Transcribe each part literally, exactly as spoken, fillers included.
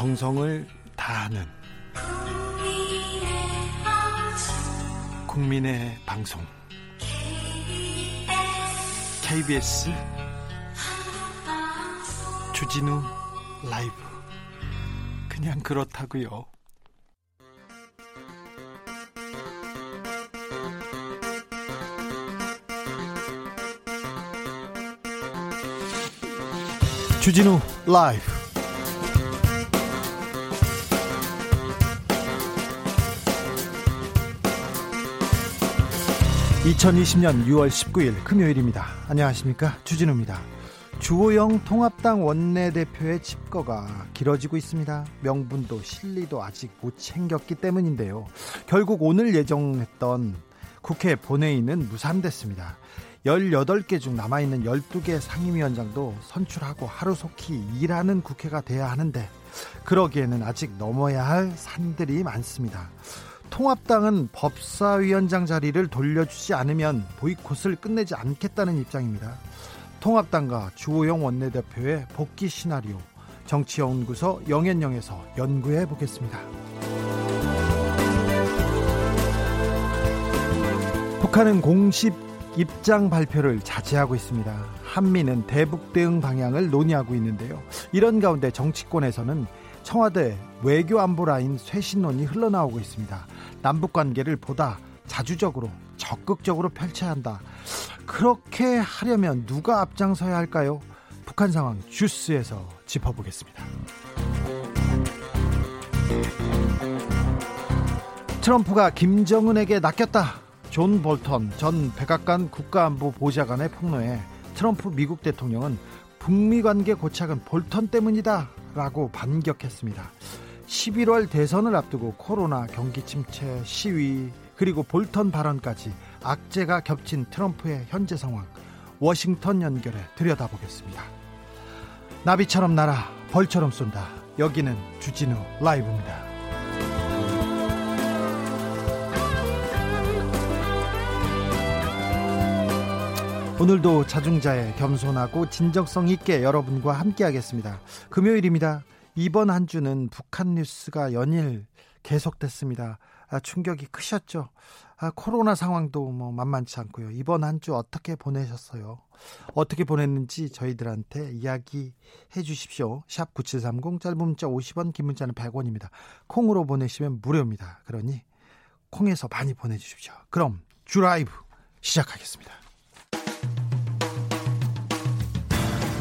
정성을 다하는 국민의 방송 케이비에스 주진우 라이브. 그냥 그렇다고요. 주진우 라이브. 이천이십년 유월 십구일 금요일입니다. 안녕하십니까, 주진우입니다. 주호영 통합당 원내대표의 칩거가 길어지고 있습니다. 명분도 실리도 아직 못 챙겼기 때문인데요. 결국 오늘 예정했던 국회 본회의는 무산됐습니다. 열여덟 개 중 남아있는 열두 개 상임위원장도 선출하고 하루속히 일하는 국회가 돼야 하는데, 그러기에는 아직 넘어야 할 산들이 많습니다. 통합당은 법사위원장 자리를 돌려주지 않으면 보이콧을 끝내지 않겠다는 입장입니다. 통합당과 주호영 원내대표의 복귀 시나리오, 정치연구소 영앤영에서 연구해 보겠습니다. 북한은 공식 입장 발표를 자제하고 있습니다. 한미는 대북 대응 방향을 논의하고 있는데요. 이런 가운데 정치권에서는 청와대 외교안보라인 쇄신론이 흘러나오고 있습니다. 남북관계를 보다 자주적으로 적극적으로 펼쳐야 한다. 그렇게 하려면 누가 앞장서야 할까요? 북한 상황 주스에서 짚어보겠습니다. 트럼프가 김정은에게 낚였다. 존 볼턴 전 백악관 국가안보보좌관의 폭로에 트럼프 미국 대통령은 북미 관계 고착은 볼턴 때문이다 라고 반격했습니다. 십일월 대선을 앞두고 코로나, 경기 침체, 시위, 그리고 볼턴 발언까지 악재가 겹친 트럼프의 현재 상황, 워싱턴 연결해 들여다보겠습니다. 나비처럼 날아 벌처럼 쏜다. 여기는 주진우 라이브입니다. 오늘도 자중자애, 겸손하고 진정성 있게 여러분과 함께하겠습니다. 금요일입니다. 이번 한 주는 북한 뉴스가 연일 계속됐습니다. 아, 충격이 크셨죠? 아, 코로나 상황도 뭐 만만치 않고요. 이번 한 주 어떻게 보내셨어요? 어떻게 보냈는지 저희들한테 이야기해 주십시오. 샵 구칠삼공, 짧은 문자 오십 원, 긴 문자는 백 원입니다. 콩으로 보내시면 무료입니다. 그러니 콩에서 많이 보내주십시오. 그럼 주라이브 시작하겠습니다.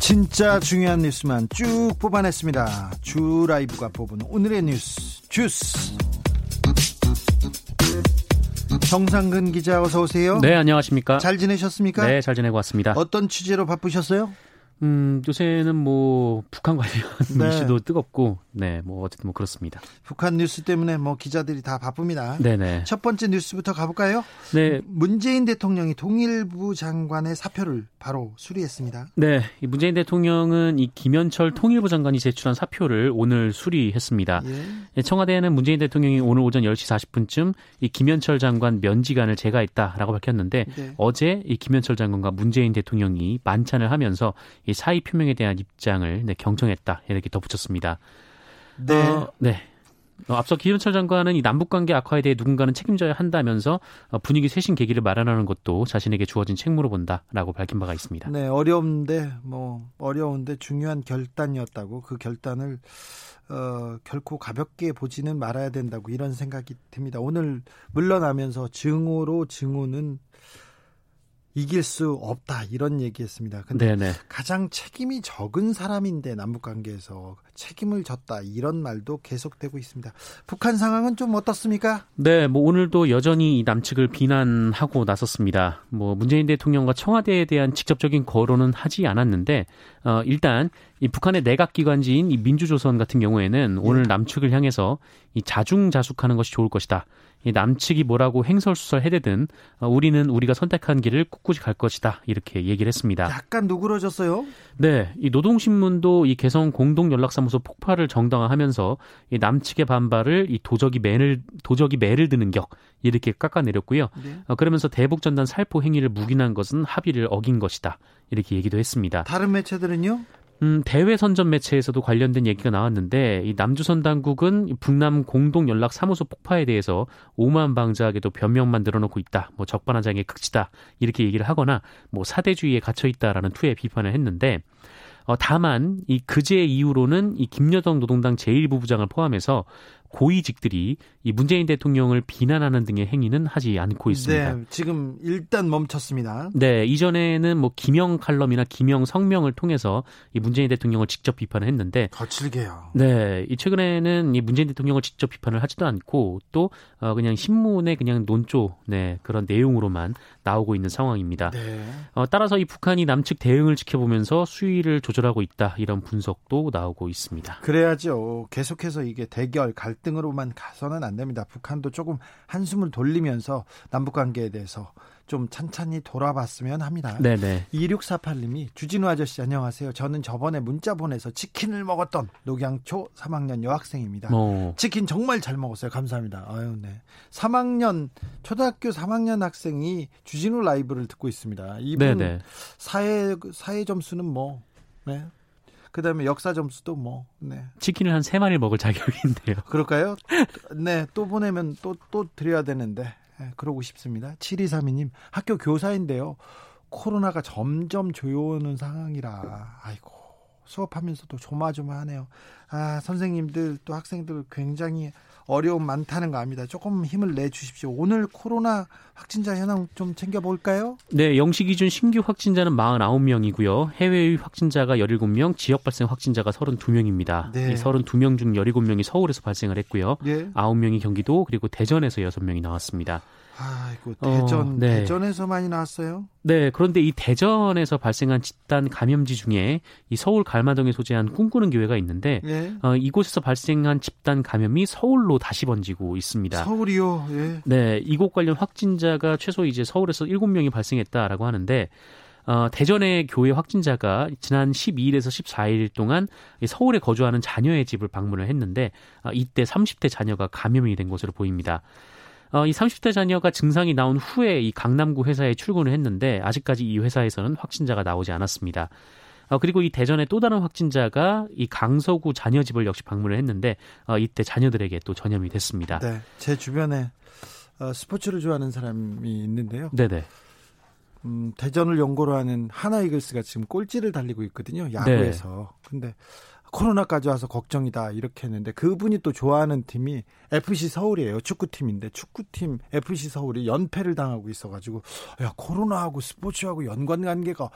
진짜 중요한 뉴스만 쭉 뽑아냈습니다. 주 라이브가 뽑은 오늘의 뉴스 주스. 정상근 기자, 어서 오세요. 네, 안녕하십니까. 잘 지내셨습니까? 네, 잘 지내고 왔습니다. 어떤 취재로 바쁘셨어요? 음, 요새는 뭐 북한 관련 네. 이슈도 뜨겁고, 네, 뭐 어쨌든 뭐 그렇습니다. 북한 뉴스 때문에 뭐 기자들이 다 바쁩니다. 네네. 첫 번째 뉴스부터 가볼까요? 네. 문재인 대통령이 통일부 장관의 사표를 바로 수리했습니다. 네, 이 문재인 대통령은 이 김연철 통일부 장관이 제출한 사표를 오늘 수리했습니다. 예. 청와대는 문재인 대통령이 오늘 오전 열 시 사십 분쯤 이 김연철 장관 면직안을 제거했다라고 밝혔는데, 네. 어제 이 김연철 장관과 문재인 대통령이 만찬을 하면서 이 사의 표명에 대한 입장을 네, 경청했다, 이렇게 덧붙였습니다. 네. 어, 네. 어, 앞서 김연철 장관은 이 남북관계 악화에 대해 누군가는 책임져야 한다면서 어, 분위기 쇄신 계기를 마련하는 것도 자신에게 주어진 책무로 본다라고 밝힌 바가 있습니다. 네, 어려운데 뭐 어려운데 중요한 결단이었다고, 그 결단을 어, 결코 가볍게 보지는 말아야 된다고, 이런 생각이 듭니다. 오늘 물러나면서 증오로 증오는 이길 수 없다, 이런 얘기했습니다. 근데 네네. 가장 책임이 적은 사람인데 남북관계에서 책임을 졌다 이런 말도 계속되고 있습니다. 북한 상황은 좀 어떻습니까? 네, 뭐 오늘도 여전히 남측을 비난하고 나섰습니다. 뭐 문재인 대통령과 청와대에 대한 직접적인 거론은 하지 않았는데 어, 일단 이 북한의 내각기관지인 이 민주조선 같은 경우에는 오늘 네. 남측을 향해서 이 자중자숙하는 것이 좋을 것이다. 이 남측이 뭐라고 횡설수설 해대든 어, 우리는 우리가 선택한 길을 꿋꿋이 갈 것이다. 이렇게 얘기를 했습니다. 약간 누그러졌어요? 네. 이 노동신문도 이 개성 공동연락사무소 폭파를 정당화하면서 이 남측의 반발을 이 도적이 매를, 도적이 매를 드는 격 이렇게 깎아내렸고요. 네. 어, 그러면서 대북전단 살포 행위를 묵인한 것은 합의를 어긴 것이다. 이렇게 얘기도 했습니다. 다른 매체들은요? 음, 대외 선전 매체에서도 관련된 얘기가 나왔는데 이 남조선 당국은 북남 공동연락사무소 폭파에 대해서 오만 방자하게도 변명만 늘어놓고 있다. 뭐 적반하장의 극치다. 이렇게 얘기를 하거나 뭐 사대주의에 갇혀 있다라는 투에 비판을 했는데 어, 다만 이 그제 이후로는 이 김여정 노동당 제일 부부장을 포함해서 고위직들이 이 문재인 대통령을 비난하는 등의 행위는 하지 않고 있습니다. 네, 지금 일단 멈췄습니다. 네, 이전에는 뭐 김영 칼럼이나 김영 성명을 통해서 이 문재인 대통령을 직접 비판을 했는데 거칠게요. 네, 이 최근에는 이 문재인 대통령을 직접 비판을 하지도 않고 또 어, 그냥 신문에 그냥 논조 네, 그런 내용으로만 나오고 있는 상황입니다. 네. 어, 따라서 이 북한이 남측 대응을 지켜보면서 수위를 조절하고 있다 이런 분석도 나오고 있습니다. 그래야죠. 계속해서 이게 대결 갈등 등으로만 가서는 안 됩니다. 북한도 조금 한숨을 돌리면서 남북관계에 대해서 좀 찬찬히 돌아봤으면 합니다. 네네. 이육사팔 님이 주진우 아저씨 안녕하세요. 저는 저번에 문자 보내서 치킨을 먹었던 녹양초 삼 학년 여학생입니다. 오. 치킨 정말 잘 먹었어요. 감사합니다. 아유, 네. 삼 학년 초등학교 삼 학년 학생이 주진우 라이브를 듣고 있습니다. 이분 네네. 사회 사회 점수는 뭐 네. 그다음에 역사 점수도 뭐 네. 치킨을 한 세 마리 먹을 자격인데요. 그럴까요? 네, 또 보내면 또 또 드려야 되는데 네, 그러고 싶습니다. 칠이삼이 님 학교 교사인데요. 코로나가 점점 조여오는 상황이라 아이고 수업하면서도 조마조마하네요. 아 선생님들 또 학생들 굉장히 어려움 많다는 거 압니다. 조금 힘을 내주십시오. 오늘 코로나 확진자 현황 좀 챙겨볼까요? 네, 영시 기준 신규 확진자는 사십구 명이고요. 해외의 확진자가 열일곱 명, 지역 발생 확진자가 삼십이 명입니다. 네. 이 삼십이 명 중 열일곱 명이 서울에서 발생을 했고요. 네. 아홉 명이 경기도 그리고 대전에서 여섯 명이 나왔습니다. 아이고 대전 어, 네. 대전에서 많이 나왔어요. 네, 그런데 이 대전에서 발생한 집단 감염지 중에 이 서울 갈마동에 소재한 꿈꾸는 교회가 있는데 네. 어, 이곳에서 발생한 집단 감염이 서울로 다시 번지고 있습니다. 서울이요? 예. 네, 이곳 관련 확진자가 최소 이제 서울에서 일곱 명이 발생했다라고 하는데. 어, 대전의 교회 확진자가 지난 십이일에서 십사일 동안 서울에 거주하는 자녀의 집을 방문을 했는데 어, 이때 삼십 대 자녀가 감염이 된 것으로 보입니다. 어, 이 삼십 대 자녀가 증상이 나온 후에 이 강남구 회사에 출근을 했는데 아직까지 이 회사에서는 확진자가 나오지 않았습니다. 어, 그리고 이 대전의 또 다른 확진자가 이 강서구 자녀 집을 역시 방문을 했는데 어, 이때 자녀들에게 또 전염이 됐습니다. 네, 제 주변에 어, 스포츠를 좋아하는 사람이 있는데요. 네네. 음, 대전을 연고로 하는 하나이글스가 지금 꼴찌를 달리고 있거든요. 야구에서. 네. 근데 코로나까지 와서 걱정이다 이렇게 했는데 그분이 또 좋아하는 팀이 에프씨 서울이에요. 축구팀인데 축구팀 에프씨 서울이 연패를 당하고 있어가지고 야 코로나하고 스포츠하고 연관관계가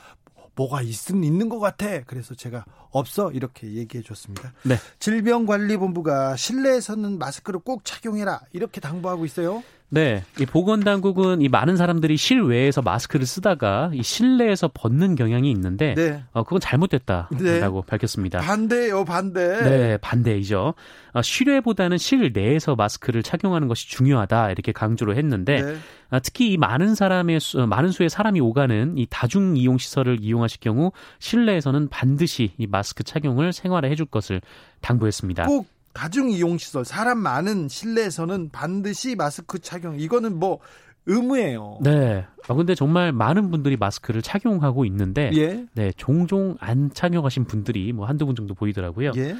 뭐가 있음, 있는 것 같아. 그래서 제가 없어 이렇게 얘기해 줬습니다. 네. 질병관리본부가 실내에서는 마스크를 꼭 착용해라 이렇게 당부하고 있어요. 네, 이 보건당국은 이 많은 사람들이 실외에서 마스크를 쓰다가 이 실내에서 벗는 경향이 있는데, 네. 어, 그건 잘못됐다라고 네. 밝혔습니다. 반대요, 반대. 네, 반대이죠. 어, 실외보다는 실내에서 마스크를 착용하는 것이 중요하다 이렇게 강조를 했는데, 네. 어, 특히 이 많은 사람의 수, 많은 수의 사람이 오가는 이 다중 이용 시설을 이용하실 경우 실내에서는 반드시 이 마스크 착용을 생활에 해줄 것을 당부했습니다. 꼭. 다중이용시설, 사람 많은 실내에서는 반드시 마스크 착용. 이거는 뭐 의무예요. 네. 아, 근데 정말 많은 분들이 마스크를 착용하고 있는데 예? 네, 종종 안 착용하신 분들이 뭐 한두 분 정도 보이더라고요. 예?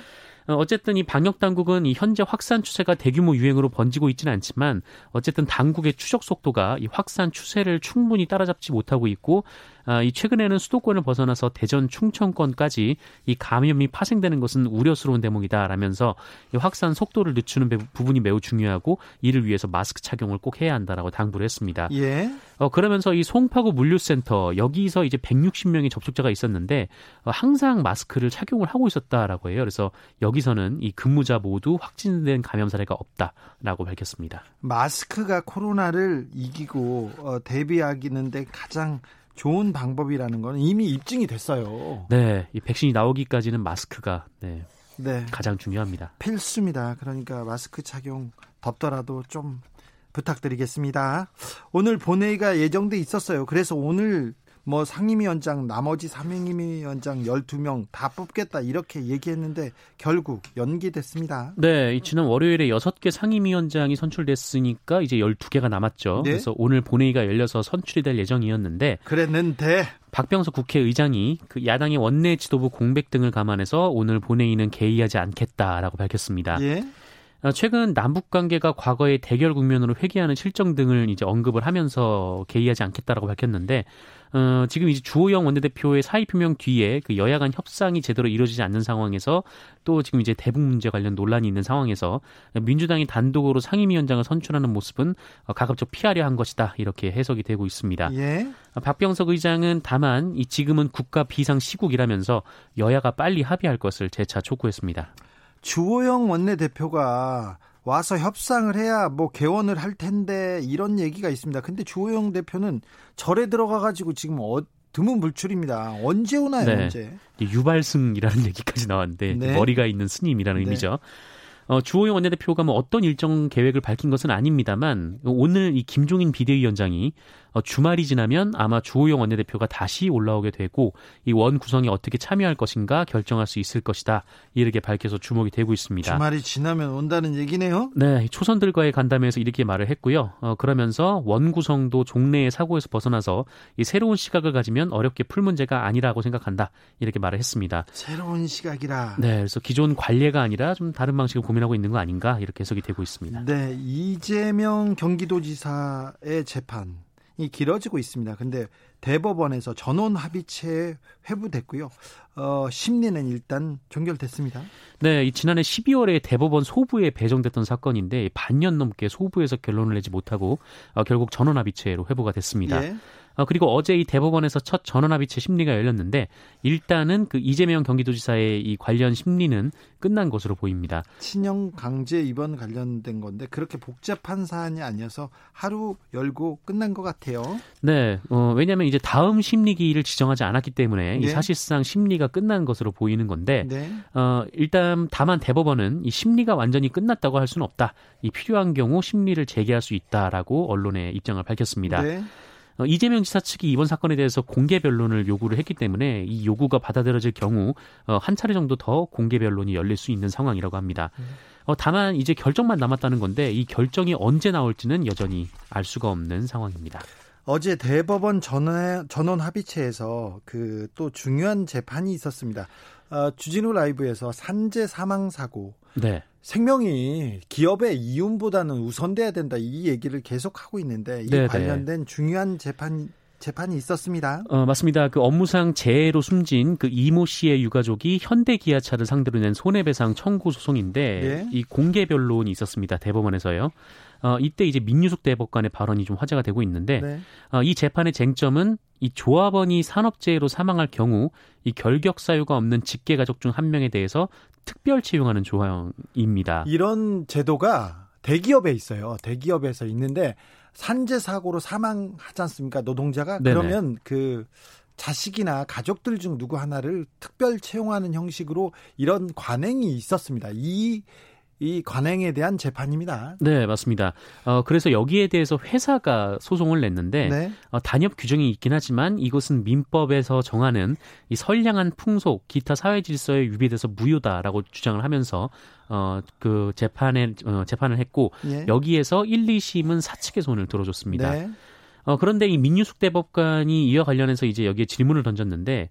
어쨌든 이 방역당국은 이 현재 확산 추세가 대규모 유행으로 번지고 있지는 않지만 어쨌든 당국의 추적 속도가 이 확산 추세를 충분히 따라잡지 못하고 있고 이 최근에는 수도권을 벗어나서 대전, 충청권까지 이 감염이 파생되는 것은 우려스러운 대목이다라면서 이 확산 속도를 늦추는 부분이 매우 중요하고 이를 위해서 마스크 착용을 꼭 해야 한다라고 당부를 했습니다. 예. 어, 그러면서 이 송파구 물류센터 여기서 이제 백육십 명의 접촉자가 있었는데 어, 항상 마스크를 착용을 하고 있었다라고 해요. 그래서 여기서는 이 근무자 모두 확진된 감염 사례가 없다라고 밝혔습니다. 마스크가 코로나를 이기고 어, 대비하기는데 가장 좋은 방법이라는 건 이미 입증이 됐어요. 네, 이 백신이 나오기까지는 마스크가 네, 네. 가장 중요합니다. 필수입니다. 그러니까 마스크 착용 덥더라도 좀 부탁드리겠습니다. 오늘 본회의가 예정돼 있었어요. 그래서 오늘 뭐 상임위원장 나머지 상임위원장 열두 명 다 뽑겠다 이렇게 얘기했는데 결국 연기됐습니다. 네, 지난 월요일에 여섯 개 상임위원장이 선출됐으니까 이제 열두 개가 남았죠. 네? 그래서 오늘 본회의가 열려서 선출이 될 예정이었는데 그랬는데 박병석 국회의장이 그 야당의 원내 지도부 공백 등을 감안해서 오늘 본회의는 개의하지 않겠다라고 밝혔습니다. 예. 최근 남북 관계가 과거의 대결 국면으로 회귀하는 실정 등을 이제 언급을 하면서 개의하지 않겠다라고 밝혔는데 어, 지금 이제 주호영 원내대표의 사의 표명 뒤에 그 여야 간 협상이 제대로 이루어지지 않는 상황에서 또 지금 이제 대북 문제 관련 논란이 있는 상황에서 민주당이 단독으로 상임위원장을 선출하는 모습은 가급적 피하려 한 것이다 이렇게 해석이 되고 있습니다. 예. 박병석 의장은 다만 이 지금은 국가 비상 시국이라면서 여야가 빨리 합의할 것을 재차 촉구했습니다. 주호영 원내대표가 와서 협상을 해야 뭐 개원을 할 텐데 이런 얘기가 있습니다. 근데 주호영 대표는 절에 들어가가지고 지금 어, 드문 불출입니다. 언제 오나요? 네. 언제? 유발승이라는 얘기까지 나왔는데 네. 머리가 있는 스님이라는 네. 의미죠. 어, 주호영 원내대표가 뭐 어떤 일정 계획을 밝힌 것은 아닙니다만 오늘 이 김종인 비대위원장이 어, 주말이 지나면 아마 주호영 원내대표가 다시 올라오게 되고 이 원 구성에 어떻게 참여할 것인가 결정할 수 있을 것이다 이렇게 밝혀서 주목이 되고 있습니다. 주말이 지나면 온다는 얘기네요. 네, 초선들과의 간담회에서 이렇게 말을 했고요. 어, 그러면서 원 구성도 종래의 사고에서 벗어나서 이 새로운 시각을 가지면 어렵게 풀 문제가 아니라고 생각한다 이렇게 말을 했습니다. 새로운 시각이라. 네, 그래서 기존 관례가 아니라 좀 다른 방식을 고민하고 있는 거 아닌가 이렇게 해석이 되고 있습니다. 네, 이재명 경기도지사의 재판. 이 길어지고 있습니다. 근데 대법원에서 전원 합의체에 회부됐고요. 어, 심리는 일단 종결됐습니다. 네, 이 지난해 십이월에 대법원 소부에 배정됐던 사건인데 반년 넘게 소부에서 결론을 내지 못하고 어, 결국 전원 합의체로 회부가 됐습니다. 예. 어, 그리고 어제 이 대법원에서 첫 전원 합의체 심리가 열렸는데 일단은 그 이재명 경기도지사의 이 관련 심리는 끝난 것으로 보입니다. 친형 강제 입원 관련된 건데 그렇게 복잡한 사안이 아니어서 하루 열고 끝난 것 같아요. 네, 어, 왜냐하면 이제 다음 심리기일을 지정하지 않았기 때문에 네. 이 사실상 심리가 끝난 것으로 보이는 건데 네. 어, 일단 다만 대법원은 이 심리가 완전히 끝났다고 할 수는 없다. 이 필요한 경우 심리를 재개할 수 있다라고 언론의 입장을 밝혔습니다. 네. 이재명 지사 측이 이번 사건에 대해서 공개 변론을 요구를 했기 때문에 이 요구가 받아들여질 경우 한 차례 정도 더 공개 변론이 열릴 수 있는 상황이라고 합니다. 다만 이제 결정만 남았다는 건데 이 결정이 언제 나올지는 여전히 알 수가 없는 상황입니다. 어제 대법원 전원, 전원 합의체에서 그 또 중요한 재판이 있었습니다. 어, 주진우 라이브에서 산재 사망 사고 네. 생명이 기업의 이윤보다는 우선돼야 된다 이 얘기를 계속하고 있는데 이 네네. 관련된 중요한 재판 재판이 있었습니다. 어, 맞습니다. 그 업무상 재해로 숨진 그 이모 씨의 유가족이 현대기아차를 상대로 낸 손해배상 청구 소송인데 네. 이 공개 변론이 있었습니다. 대법원에서요. 어, 이때 이제 민유숙 대법관의 발언이 좀 화제가 되고 있는데 네. 어, 이 재판의 쟁점은 이 조합원이 산업재해로 사망할 경우 이 결격 사유가 없는 직계가족 중 한 명에 대해서 특별 채용하는 조항입니다. 이런 제도가 대기업에 있어요. 대기업에서 있는데 산재 사고로 사망하지 않습니까? 노동자가 네네. 그러면 그 자식이나 가족들 중 누구 하나를 특별 채용하는 형식으로 이런 관행이 있었습니다. 이 이 관행에 대한 재판입니다. 네, 맞습니다. 어, 그래서 여기에 대해서 회사가 소송을 냈는데 네. 어, 단협 규정이 있긴 하지만 이것은 민법에서 정하는 이 선량한 풍속, 기타 사회 질서에 위배돼서 무효다라고 주장을 하면서 어, 그 재판에 어, 재판을 했고 네. 여기에서 일, 이 심은 사측의 손을 들어줬습니다. 네. 어, 그런데 이 민유숙 대법관이 이와 관련해서 이제 여기에 질문을 던졌는데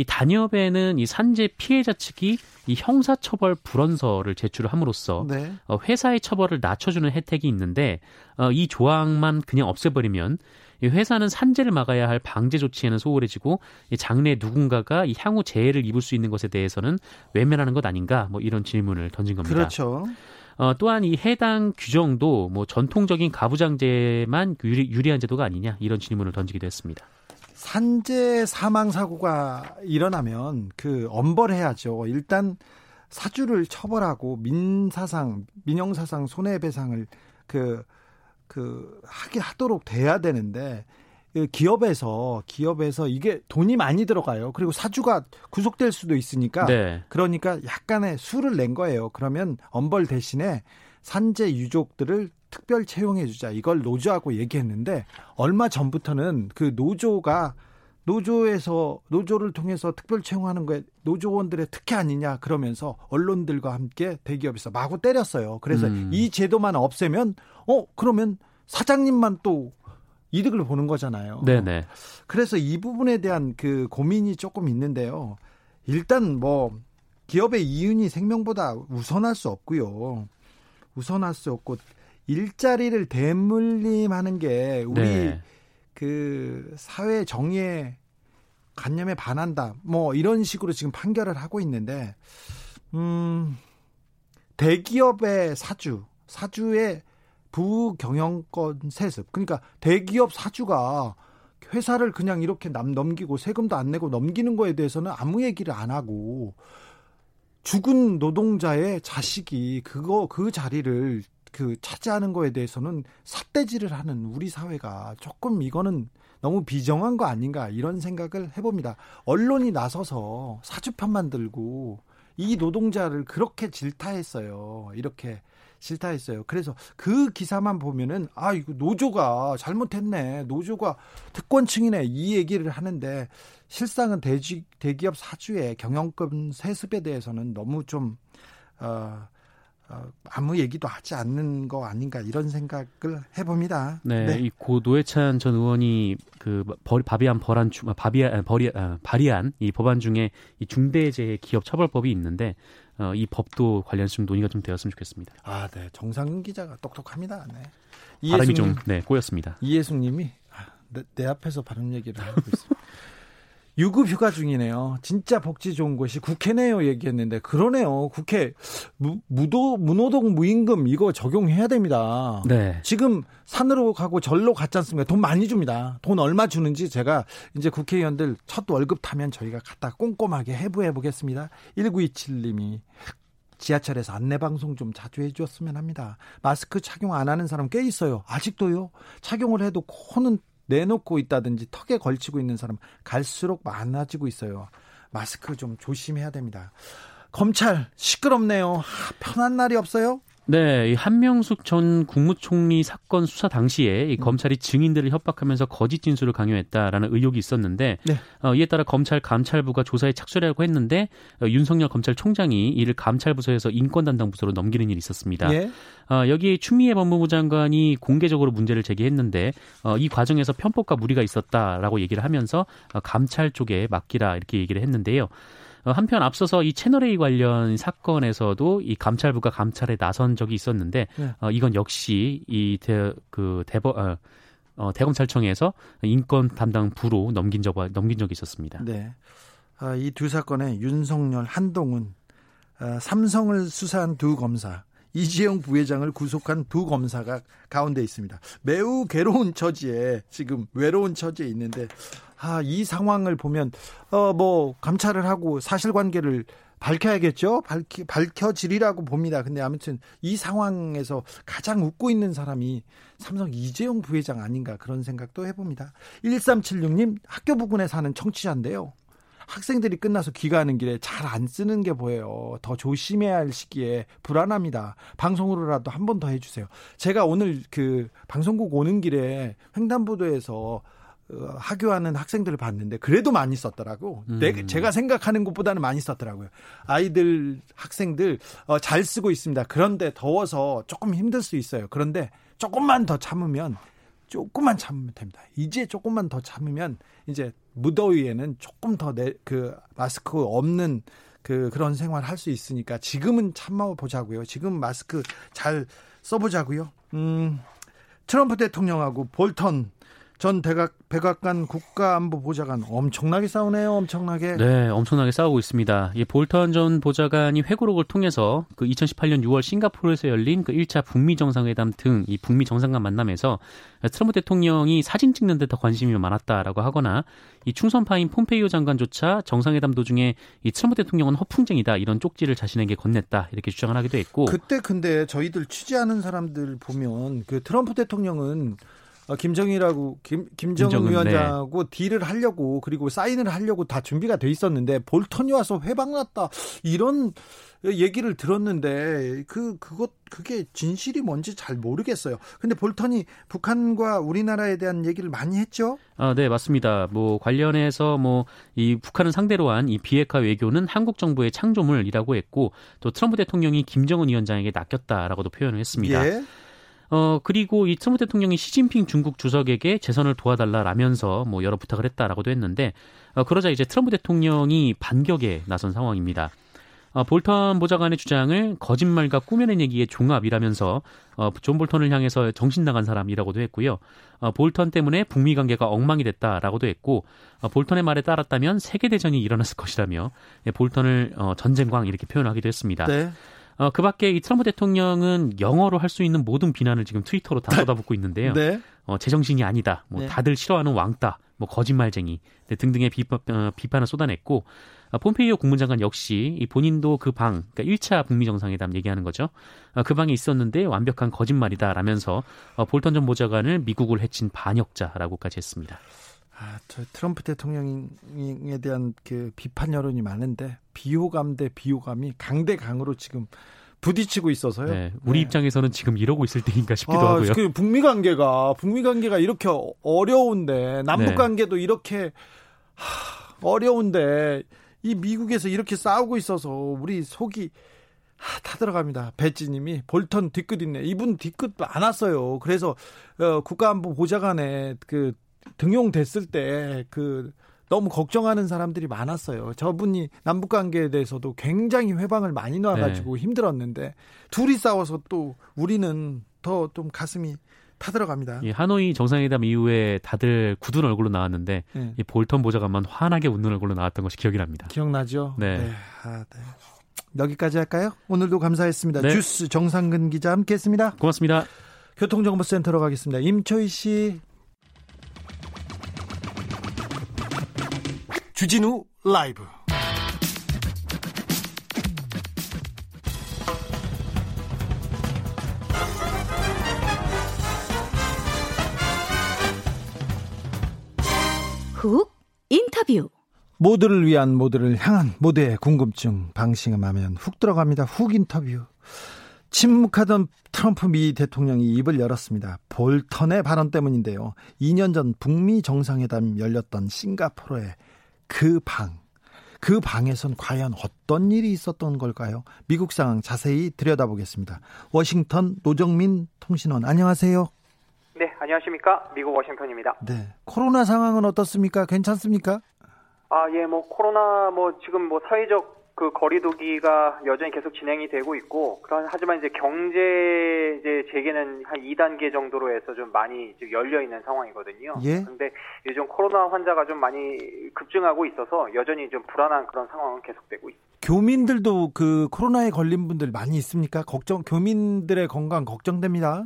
이 단협에는 이 산재 피해자 측이 이 형사처벌 불언서를 제출을 함으로써 네. 어, 회사의 처벌을 낮춰주는 혜택이 있는데 어, 이 조항만 그냥 없애버리면 이 회사는 산재를 막아야 할 방제 조치에는 소홀해지고 이 장래 누군가가 이 향후 재해를 입을 수 있는 것에 대해서는 외면하는 것 아닌가 뭐 이런 질문을 던진 겁니다. 그렇죠. 어, 또한 이 해당 규정도 뭐 전통적인 가부장제만 유리, 유리한 제도가 아니냐 이런 질문을 던지기도 했습니다. 산재 사망 사고가 일어나면 그 엄벌해야죠. 일단 사주를 처벌하고 민사상, 민형사상 손해배상을 그, 그 하게 하도록 돼야 되는데 기업에서 기업에서 이게 돈이 많이 들어가요. 그리고 사주가 구속될 수도 있으니까 네. 그러니까 약간의 수를 낸 거예요. 그러면 엄벌 대신에 산재 유족들을 특별 채용해 주자. 이걸 노조하고 얘기했는데 얼마 전부터는 그 노조가 노조에서 노조를 통해서 특별 채용하는 거에 노조원들의 특혜 아니냐 그러면서 언론들과 함께 대기업에서 마구 때렸어요. 그래서 음. 이 제도만 없애면 어 그러면 사장님만 또 이득을 보는 거잖아요. 네네. 그래서 이 부분에 대한 그 고민이 조금 있는데요. 일단 뭐 기업의 이윤이 생명보다 우선할 수 없고요. 우선할 수 없고 일자리를 대물림하는 게 우리 네. 그 사회 정의의 관념에 반한다. 뭐 이런 식으로 지금 판결을 하고 있는데 음, 대기업의 사주, 사주의 부경영권 세습. 그러니까 대기업 사주가 회사를 그냥 이렇게 남 넘기고 세금도 안 내고 넘기는 거에 대해서는 아무 얘기를 안 하고 죽은 노동자의 자식이 그거 그 자리를 그 차지하는 거에 대해서는 삿대질을 하는 우리 사회가 조금 이거는 너무 비정한 거 아닌가 이런 생각을 해봅니다. 언론이 나서서 사주편만 들고 이 노동자를 그렇게 질타했어요. 이렇게 질타했어요. 그래서 그 기사만 보면은 아 이거 노조가 잘못했네. 노조가 특권층이네. 이 얘기를 하는데 실상은 대지, 대기업 사주의 경영권 세습에 대해서는 너무 좀 어, 아무 얘기도 하지 않는 거 아닌가 이런 생각을 해봅니다. 네, 네. 이 고 노회찬 전 의원이 그 벌, 발의한 벌안 중, 발의한, 벌이, 아, 발의한 이 법안 중에 이 중대재해 기업 처벌법이 있는데 어, 이 법도 관련해서 좀 논의가 좀 되었으면 좋겠습니다. 아, 네, 정상근 기자가 똑똑합니다. 네, 이해숙 발음이 좀 네, 꼬였습니다. 이해숙님이 아, 내, 내 앞에서 발음 얘기를 하고 있습니다. 유급 휴가 중이네요. 진짜 복지 좋은 곳이 국회네요 얘기했는데 그러네요. 국회 무, 무도, 무노동 무임금 이거 적용해야 됩니다. 네. 지금 산으로 가고 절로 갔지 않습니까? 돈 많이 줍니다. 돈 얼마 주는지 제가 이제 국회의원들 첫 월급 타면 저희가 갖다 꼼꼼하게 해부해 보겠습니다. 천구백이십칠님이 지하철에서 안내방송 좀 자주 해주었으면 합니다. 마스크 착용 안 하는 사람 꽤 있어요. 아직도요. 착용을 해도 코는 내놓고 있다든지 턱에 걸치고 있는 사람 갈수록 많아지고 있어요. 마스크 좀 조심해야 됩니다. 검찰 시끄럽네요. 하, 편한 날이 없어요? 네, 이 한명숙 전 국무총리 사건 수사 당시에 이 검찰이 증인들을 협박하면서 거짓 진술을 강요했다라는 의혹이 있었는데 네. 어, 이에 따라 검찰 감찰부가 조사에 착수하려고 했는데 어, 윤석열 검찰총장이 이를 감찰부서에서 인권담당부서로 넘기는 일이 있었습니다. 예. 어, 여기에 추미애 법무부 장관이 공개적으로 문제를 제기했는데 어, 이 과정에서 편법과 무리가 있었다라고 얘기를 하면서 어, 감찰 쪽에 맡기라 이렇게 얘기를 했는데요. 한편 앞서서 이 채널 A 관련 사건에서도 이 감찰부가 감찰에 나선 적이 있었는데 네. 어, 이건 역시 이 대 그 대법 어, 어, 대검찰청에서 인권 담당 부로 넘긴 적 넘긴 적이 있었습니다. 네, 아, 이 두 사건에 윤석열, 한동훈, 아, 삼성을 수사한 두 검사, 이재용 부회장을 구속한 두 검사가 가운데 있습니다. 매우 괴로운 처지에 지금 외로운 처지에 있는데. 아, 이 상황을 보면 어, 뭐 감찰을 하고 사실관계를 밝혀야겠죠. 밝히, 밝혀지리라고 봅니다. 근데 아무튼 이 상황에서 가장 웃고 있는 사람이 삼성 이재용 부회장 아닌가 그런 생각도 해봅니다. 천삼백칠십육님 학교 부근에 사는 청취자인데요. 학생들이 끝나서 귀가하는 길에 잘 안 쓰는 게 보여요. 더 조심해야 할 시기에 불안합니다. 방송으로라도 한 번 더 해주세요. 제가 오늘 그 방송국 오는 길에 횡단보도에서 학교하는 학생들을 봤는데 그래도 많이 썼더라고. 음. 내가 제가 생각하는 것보다는 많이 썼더라고요. 아이들, 학생들 어, 잘 쓰고 있습니다. 그런데 더워서 조금 힘들 수 있어요. 그런데 조금만 더 참으면 조금만 참으면 됩니다. 이제 조금만 더 참으면 이제 무더위에는 조금 더 내, 그 마스크 없는 그 그런 생활 할 수 있으니까 지금은 참아보자고요. 지금 마스크 잘 써보자고요. 음, 트럼프 대통령하고 볼턴 전 백악, 백악관 국가안보보좌관 엄청나게 싸우네요. 엄청나게. 네, 엄청나게 싸우고 있습니다. 이 볼턴 전 보좌관이 회고록을 통해서 그 이천십팔 년 유월 싱가포르에서 열린 그 일 차 북미 정상회담 등 이 북미 정상간 만남에서 트럼프 대통령이 사진 찍는 데 더 관심이 많았다라고 하거나 이 충선파인 폼페이오 장관조차 정상회담 도중에 이 트럼프 대통령은 허풍쟁이다 이런 쪽지를 자신에게 건넸다 이렇게 주장을 하기도 했고. 그때 근데 저희들 취재하는 사람들 보면 그 트럼프 대통령은 김정일하고 김, 김정은, 김정은 위원장하고 네. 딜을 하려고 그리고 사인을 하려고 다 준비가 돼 있었는데 볼턴이 와서 회방났다 이런 얘기를 들었는데 그 그것 그게 진실이 뭔지 잘 모르겠어요. 근데 볼턴이 북한과 우리나라에 대한 얘기를 많이 했죠? 아, 네, 맞습니다. 뭐 관련해서 뭐 이 북한을 상대로 한 이 비핵화 외교는 한국 정부의 창조물이라고 했고 또 트럼프 대통령이 김정은 위원장에게 낚였다라고도 표현을 했습니다. 예. 어, 그리고 이 트럼프 대통령이 시진핑 중국 주석에게 재선을 도와달라라면서 뭐 여러 부탁을 했다라고도 했는데, 어, 그러자 이제 트럼프 대통령이 반격에 나선 상황입니다. 어, 볼턴 보좌관의 주장을 거짓말과 꾸며낸 얘기의 종합이라면서, 어, 존 볼턴을 향해서 정신 나간 사람이라고도 했고요. 어, 볼턴 때문에 북미 관계가 엉망이 됐다라고도 했고, 어, 볼턴의 말에 따랐다면 세계대전이 일어났을 것이라며, 예, 볼턴을, 어, 전쟁광 이렇게 표현하기도 했습니다. 네. 어, 그 밖에 이 트럼프 대통령은 영어로 할 수 있는 모든 비난을 지금 트위터로 다 쏟아붓고 있는데요. 네. 어, 제정신이 아니다. 뭐 네. 다들 싫어하는 왕따, 뭐 거짓말쟁이 등등의 비판, 어, 비판을 쏟아냈고 어, 폼페이오 국무장관 역시 이 본인도 그 방, 그러니까 일 차 북미 정상회담 얘기하는 거죠. 어, 그 방에 있었는데 완벽한 거짓말이다라면서 어, 볼턴 전 보좌관을 미국을 해친 반역자라고까지 했습니다. 아, 저 트럼프 대통령에 대한 그 비판 여론이 많은데 비호감 대 비호감이 강 대 강으로 지금 부딪히고 있어서요. 네, 우리 네. 입장에서는 지금 이러고 있을 때인가 싶기도 아, 하고요. 그 북미 관계가 북미 관계가 이렇게 어려운데 남북 관계도 네. 이렇게 하, 어려운데 이 미국에서 이렇게 싸우고 있어서 우리 속이 하, 다 들어갑니다. 배지님이 볼턴 뒤끝 있네. 이분 뒤끝도 안 왔어요. 그래서 어, 국가안보보좌관에 그 등용됐을 때 그 너무 걱정하는 사람들이 많았어요. 저분이 남북관계에 대해서도 굉장히 회방을 많이 놔가지고 네. 힘들었는데 둘이 싸워서 또 우리는 더 좀 가슴이 타들어갑니다. 예, 하노이 정상회담 이후에 다들 굳은 얼굴로 나왔는데 네. 이 볼턴 보좌관만 환하게 웃는 얼굴로 나왔던 것이 기억이 납니다. 기억나죠? 네. 네. 아, 네. 여기까지 할까요? 오늘도 감사했습니다. 네. 주스 정상근 기자 함께했습니다. 고맙습니다. 교통정보센터로 가겠습니다. 임초희 씨. 주진우 라이브 훅 인터뷰 모두를 위한 모두를 향한 모두의 궁금증 방심하면 훅 들어갑니다. 훅 인터뷰 침묵하던 트럼프 미 대통령이 입을 열었습니다. 볼턴의 발언 때문인데요. 이 년 전 북미 정상회담 열렸던 싱가포르에 그 방, 그 방에선 과연 어떤 일이 있었던 걸까요? 미국 상황 자세히 들여다보겠습니다. 워싱턴 노정민 통신원, 안녕하세요. 네, 안녕하십니까? 미국 워싱턴입니다. 네, 코로나 상황은 어떻습니까? 괜찮습니까? 아, 예, 뭐 코로나 뭐 지금 뭐 사회적 그 거리두기가 여전히 계속 진행이 되고 있고, 그런 하지만 이제 경제 이제 재개는 한 이 단계 정도로 해서 좀 많이 지금 열려 있는 상황이거든요. 그런데 예? 요즘 코로나 환자가 좀 많이 급증하고 있어서 여전히 좀 불안한 그런 상황은 계속되고 있습니다. 교민들도 그 코로나에 걸린 분들 많이 있습니까? 걱정 교민들의 건강 걱정됩니다.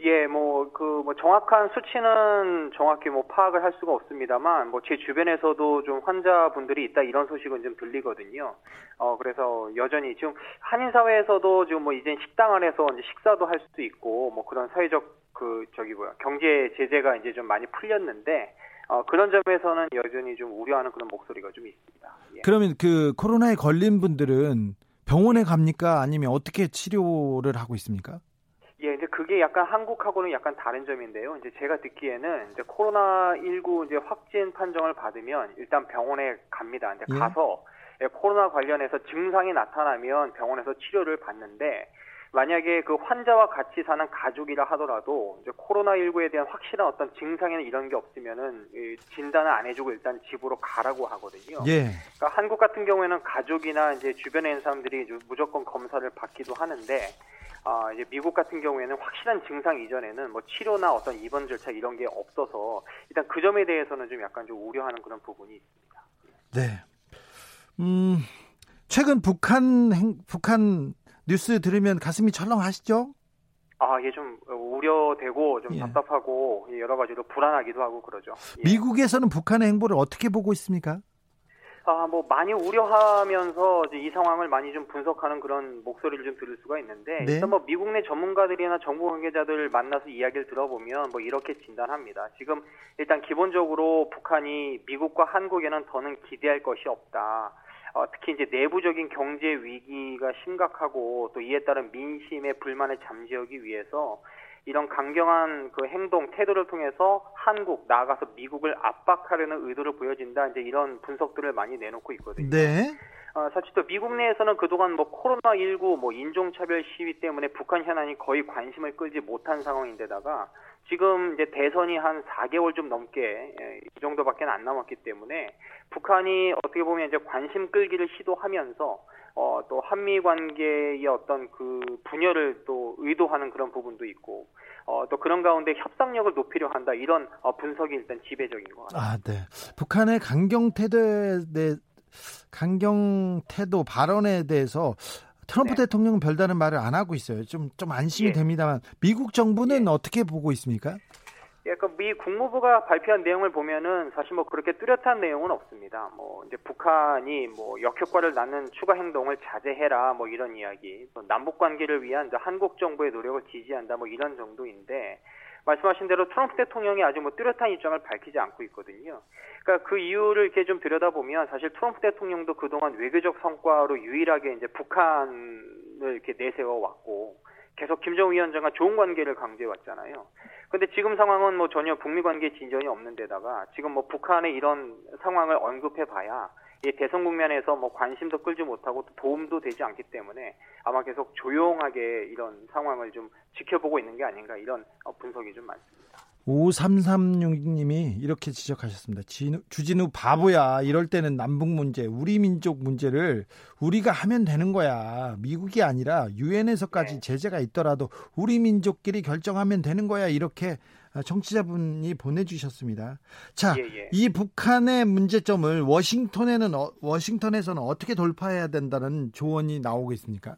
예, 뭐, 그, 뭐, 정확한 수치는 정확히 뭐 파악을 할 수가 없습니다만, 뭐, 제 주변에서도 좀 환자분들이 있다 이런 소식은 좀 들리거든요. 어, 그래서 여전히 지금 한인사회에서도 지금 뭐 이제 식당 안에서 이제 식사도 할 수도 있고, 뭐 그런 사회적 그, 저기 뭐야, 경제 제재가 이제 좀 많이 풀렸는데, 어, 그런 점에서는 여전히 좀 우려하는 그런 목소리가 좀 있습니다. 예. 그러면 그 코로나에 걸린 분들은 병원에 갑니까? 아니면 어떻게 치료를 하고 있습니까? 예, 이제 그게 약간 한국하고는 약간 다른 점인데요. 이제 제가 듣기에는 이제 코로나십구 이제 확진 판정을 받으면 일단 병원에 갑니다. 이제 예? 가서 코로나 관련해서 증상이 나타나면 병원에서 치료를 받는데 만약에 그 환자와 같이 사는 가족이라 하더라도 이제 코로나십구에 대한 확실한 어떤 증상이나 이런 게 없으면은 진단을 안 해주고 일단 집으로 가라고 하거든요. 예. 그러니까 한국 같은 경우에는 가족이나 이제 주변에 있는 사람들이 무조건 검사를 받기도 하는데, 아, 이제 미국 같은 경우에는 확실한 증상 이전에는 뭐 치료나 어떤 입원 절차 이런 게 없어서 일단 그 점에 대해서는 좀 약간 좀 우려하는 그런 부분이 있습니다. 네. 음, 최근 북한 행, 북한 뉴스 들으면 가슴이 철렁하시죠? 아, 예, 좀 우려되고 좀 예. 답답하고 여러 가지로 불안하기도 하고 그러죠. 예. 미국에서는 북한의 행보를 어떻게 보고 있습니까? 아, 뭐 많이 우려하면서 이제 이 상황을 많이 좀 분석하는 그런 목소리를 좀 들을 수가 있는데, 네. 일단 뭐 미국 내 전문가들이나 정부 관계자들 만나서 이야기를 들어보면 뭐 이렇게 진단합니다. 지금 일단 기본적으로 북한이 미국과 한국에는 더는 기대할 것이 없다. 어, 특히 이제 내부적인 경제 위기가 심각하고 또 이에 따른 민심의 불만을 잠재우기 위해서 이런 강경한 그 행동, 태도를 통해서 한국, 나아가서 미국을 압박하려는 의도를 보여진다. 이제 이런 분석들을 많이 내놓고 있거든요. 네. 어, 사실 또 미국 내에서는 그동안 뭐 코로나십구, 뭐 인종차별 시위 때문에 북한 현안이 거의 관심을 끌지 못한 상황인데다가 지금 이제 대선이 한 사 개월 좀 넘게 이 정도밖에 안 남았기 때문에 북한이 어떻게 보면 이제 관심 끌기를 시도하면서 어, 또 한미 관계의 어떤 그 분열을 또 의도하는 그런 부분도 있고, 어, 또 그런 가운데 협상력을 높이려 한다, 이런 어, 분석이 일단 지배적인 것 같아요. 아, 네. 북한의 강경 태도에 대해, 강경 태도 발언에 대해서 트럼프 네. 대통령은 별다른 말을 안 하고 있어요. 좀, 좀 안심이 예. 됩니다만 미국 정부는 예. 어떻게 보고 있습니까? 예, 그 미 국무부가 발표한 내용을 보면은 사실 뭐 그렇게 뚜렷한 내용은 없습니다. 뭐 이제 북한이 뭐 역효과를 낳는 추가 행동을 자제해라 뭐 이런 이야기, 또 남북 관계를 위한 이제 한국 정부의 노력을 지지한다 뭐 이런 정도인데. 말씀하신 대로 트럼프 대통령이 아주 뭐 뚜렷한 입장을 밝히지 않고 있거든요. 그러니까 그 이유를 이렇게 좀 들여다보면 사실 트럼프 대통령도 그동안 외교적 성과로 유일하게 이제 북한을 이렇게 내세워 왔고 계속 김정은 위원장과 좋은 관계를 강조해 왔잖아요. 근데 지금 상황은 뭐 전혀 북미 관계 진전이 없는 데다가 지금 뭐 북한의 이런 상황을 언급해 봐야 이 대선 국면에서 뭐 관심도 끌지 못하고 도움도 되지 않기 때문에 아마 계속 조용하게 이런 상황을 좀 지켜보고 있는 게 아닌가 이런 분석이 좀 많습니다. 오삼삼육 님이 이렇게 지적하셨습니다. 진우, 주진우 바보야. 이럴 때는 남북 문제, 우리 민족 문제를 우리가 하면 되는 거야. 미국이 아니라 유엔에서까지 네. 제재가 있더라도 우리 민족끼리 결정하면 되는 거야. 이렇게 정치자분이 보내주셨습니다. 자, 예, 예. 이 북한의 문제점을 워싱턴에는 워싱턴에서는 어떻게 돌파해야 된다는 조언이 나오고 있습니까?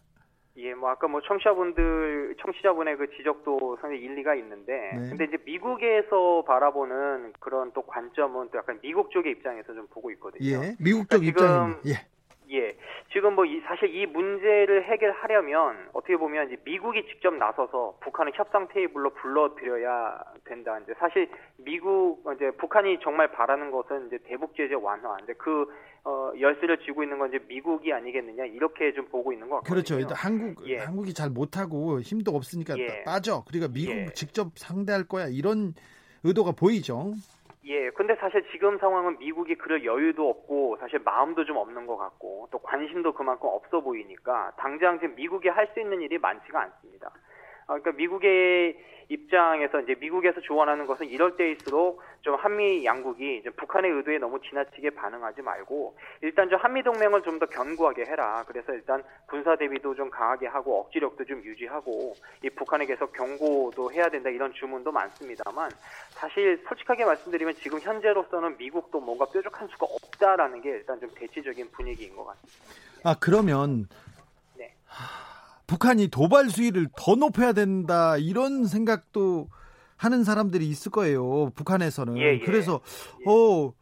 예, 뭐 아까 뭐 청취자분들 청취자분의 그 지적도 상당히 일리가 있는데, 네. 근데 이제 미국에서 바라보는 그런 또 관점은 또 약간 미국 쪽의 입장에서 좀 보고 있거든요. 예, 미국 쪽 그러니까 입장은 예. 예. 지금 뭐 이 사실 이 문제를 해결하려면 어떻게 보면 이제 미국이 직접 나서서 북한을 협상 테이블로 불러들여야 된다. 이제 사실 미국 이제 북한이 정말 바라는 것은 이제 대북 제재 완화. 이제 그 어, 열쇠를 쥐고 있는 건 이제 미국이 아니겠느냐 이렇게 좀 보고 있는 것 같거든요. 그렇죠. 한국 예. 한국이 잘 못하고 힘도 없으니까 예. 빠져. 그러니까 미국 예. 직접 상대할 거야 이런 의도가 보이죠. 예, 근데 사실 지금 상황은 미국이 그럴 여유도 없고 사실 마음도 좀 없는 것 같고 또 관심도 그만큼 없어 보이니까 당장 지금 미국이 할 수 있는 일이 많지가 않습니다. 그러니까 미국의 입장에서 이제 미국에서 조언하는 것은 이럴 때일수록 좀 한미 양국이 이제 북한의 의도에 너무 지나치게 반응하지 말고 일단 좀 한미 동맹을 좀 더 견고하게 해라. 그래서 일단 군사 대비도 좀 강하게 하고 억지력도 좀 유지하고 이 북한에 계속 경고도 해야 된다 이런 주문도 많습니다만 사실 솔직하게 말씀드리면 지금 현재로서는 미국도 뭔가 뾰족한 수가 없다라는 게 일단 좀 대체적인 분위기인 것 같습니다. 아 그러면 네. 북한이 도발 수위를 더 높여야 된다 이런 생각도 하는 사람들이 있을 거예요. 북한에서는. 예, 예. 그래서 예. 어,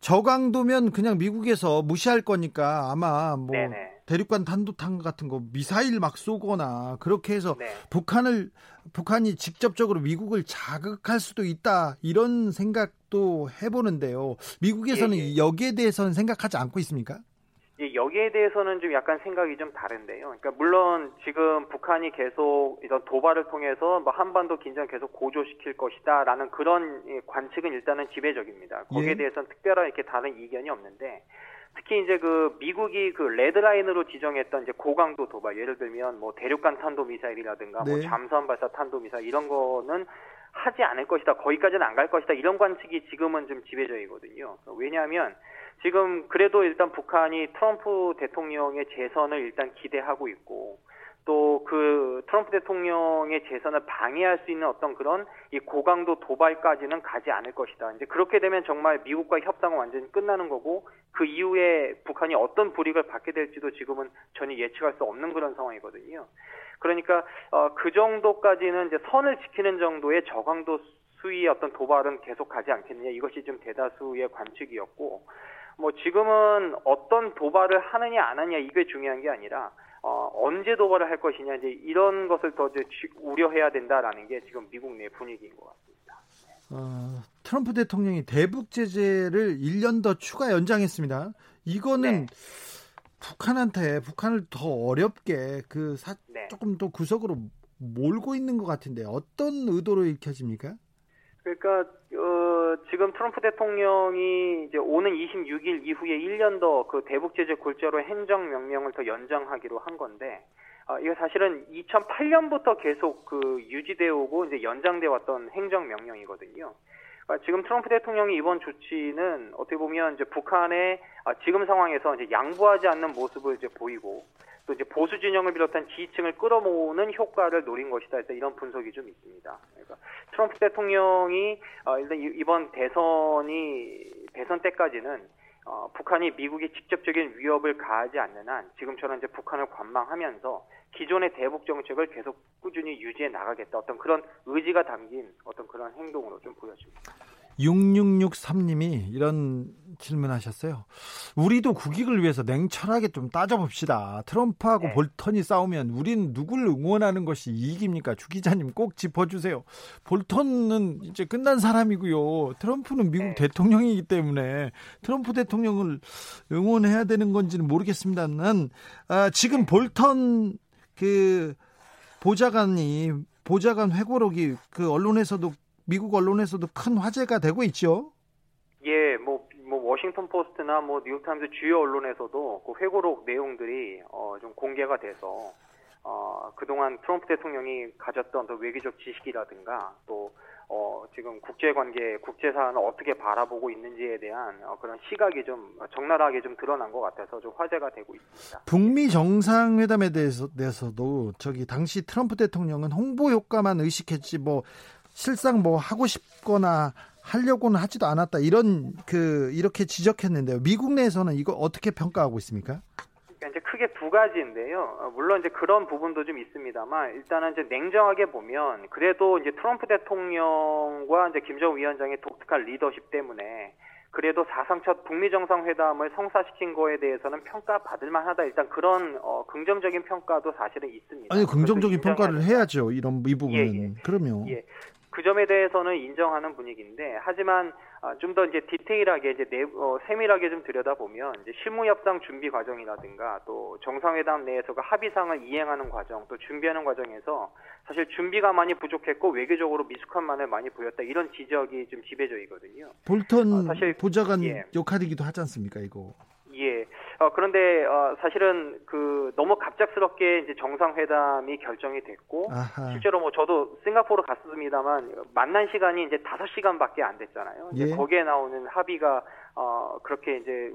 저강도면 그냥 미국에서 무시할 거니까 아마 뭐 네네. 대륙간 탄도탄 같은 거 미사일 막 쏘거나 그렇게 해서 네. 북한을 북한이 직접적으로 미국을 자극할 수도 있다 이런 생각도 해보는데요. 미국에서는 예, 예. 여기에 대해서는 생각하지 않고 있습니까? 예, 여기에 대해서는 좀 약간 생각이 좀 다른데요. 그러니까 물론 지금 북한이 계속 이런 도발을 통해서 뭐 한반도 긴장 계속 고조시킬 것이다라는 그런 관측은 일단은 지배적입니다. 거기에 예. 대해서는 특별한 이렇게 다른 이견이 없는데 특히 이제 그 미국이 그 레드라인으로 지정했던 이제 고강도 도발, 예를 들면 뭐 대륙간 탄도 미사일이라든가 네. 뭐 잠수함 발사 탄도 미사일 이런 거는 하지 않을 것이다. 거기까지는 안 갈 것이다. 이런 관측이 지금은 좀 지배적이거든요. 왜냐하면 지금 그래도 일단 북한이 트럼프 대통령의 재선을 일단 기대하고 있고 또 그 트럼프 대통령의 재선을 방해할 수 있는 어떤 그런 이 고강도 도발까지는 가지 않을 것이다. 이제 그렇게 되면 정말 미국과의 협상은 완전히 끝나는 거고 그 이후에 북한이 어떤 불이익을 받게 될지도 지금은 전혀 예측할 수 없는 그런 상황이거든요. 그러니까 어, 그 정도까지는 이제 선을 지키는 정도의 저강도 수위의 어떤 도발은 계속 가지 않겠느냐. 이것이 좀 대다수의 관측이었고 뭐 지금은 어떤 도발을 하느냐 안 하느냐 이게 중요한 게 아니라 어, 언제 도발을 할 것이냐, 이제 이런 것을 더 이제 우려해야 된다라는 게 지금 미국 내 분위기인 것 같습니다. 어, 트럼프 대통령이 대북 제재를 일 년 더 추가 연장했습니다. 이거는 네. 북한한테 북한을 더 어렵게 그 사, 네. 조금 더 구석으로 몰고 있는 것 같은데 어떤 의도로 읽혀집니까? 그러니까 어, 지금 트럼프 대통령이 이제 오는 이십육일 이후에 일 년 더 그 대북 제재 골자로 행정 명령을 더 연장하기로 한 건데 어, 이거 사실은 이천팔년부터 계속 그 유지돼 오고 이제 연장돼 왔던 행정 명령이거든요. 그러니까 지금 트럼프 대통령이 이번 조치는 어떻게 보면 이제 북한의 아, 지금 상황에서 이제 양보하지 않는 모습을 이제 보이고 또 이제 보수 진영을 비롯한 지지층을 끌어모으는 효과를 노린 것이다. 일단 이런 분석이 좀 있습니다. 그러니까 트럼프 대통령이 어, 일단 이번 대선이 대선 때까지는 어, 북한이 미국이 직접적인 위협을 가하지 않는 한 지금처럼 이제 북한을 관망하면서 기존의 대북 정책을 계속 꾸준히 유지해 나가겠다. 어떤 그런 의지가 담긴 어떤 그런 행동으로 좀 보여집니다. 육육육삼님이 이런 질문하셨어요. 우리도 국익을 위해서 냉철하게 좀 따져봅시다. 트럼프하고 네. 볼턴이 싸우면 우린 누굴 응원하는 것이 이익입니까? 주 기자님 꼭 짚어주세요. 볼턴은 이제 끝난 사람이고요. 트럼프는 미국 네. 대통령이기 때문에 트럼프 대통령을 응원해야 되는 건지는 모르겠습니다만 아, 지금 네. 볼턴 그 보좌관이 보좌관 회고록이 그 언론에서도 미국 언론에서도 큰 화제가 되고 있죠. 예, 뭐, 뭐 워싱턴 포스트나 뭐 뉴욕 타임스 주요 언론에서도 그 회고록 내용들이 어, 좀 공개가 돼서 어, 그동안 트럼프 대통령이 가졌던 그 외교적 지식이라든가 또 어, 지금 국제관계, 국제사안을 어떻게 바라보고 있는지에 대한 어, 그런 시각이 좀 적나라하게 좀 드러난 것 같아서 좀 화제가 되고 있습니다. 북미 정상회담에 대해서, 대해서도 저기 당시 트럼프 대통령은 홍보 효과만 의식했지 뭐 실상 뭐 하고 싶거나 하려고는 하지도 않았다. 이런 그 이렇게 지적했는데요. 미국 내에서는 이거 어떻게 평가하고 있습니까? 그러니까 이제 크게 두 가지인데요. 물론 이제 그런 부분도 좀 있습니다만 일단은 이제 냉정하게 보면 그래도 이제 트럼프 대통령과 이제 김정은 위원장의 독특한 리더십 때문에 그래도 사상 첫 북미 정상회담을 성사시킨 거에 대해서는 평가받을 만하다. 일단 그런 어, 긍정적인 평가도 사실은 있습니다. 아니 긍정적인 평가를 해야죠. 이런 이 부분은 예, 예. 그럼요. 예. 그 점에 대해서는 인정하는 분위기인데 하지만 좀 더 이제 디테일하게 이제 내, 어, 세밀하게 좀 들여다보면 이제 실무 협상 준비 과정이라든가 또 정상회담 내에서 그 합의사항을 이행하는 과정 또 준비하는 과정에서 사실 준비가 많이 부족했고 외교적으로 미숙한 면을 많이 보였다 이런 지적이 좀 지배적이거든요. 볼턴 어, 사실 보좌관 예. 역할이기도 하지 않습니까 이거? 예. 어, 그런데 어, 사실은 그 너무 갑작스럽게 이제 정상회담이 결정이 됐고 아하. 실제로 뭐 저도 싱가포르 갔습니다만 만난 시간이 이제 다섯 시간밖에 안 됐잖아요. 예. 이제 거기에 나오는 합의가 어, 그렇게 이제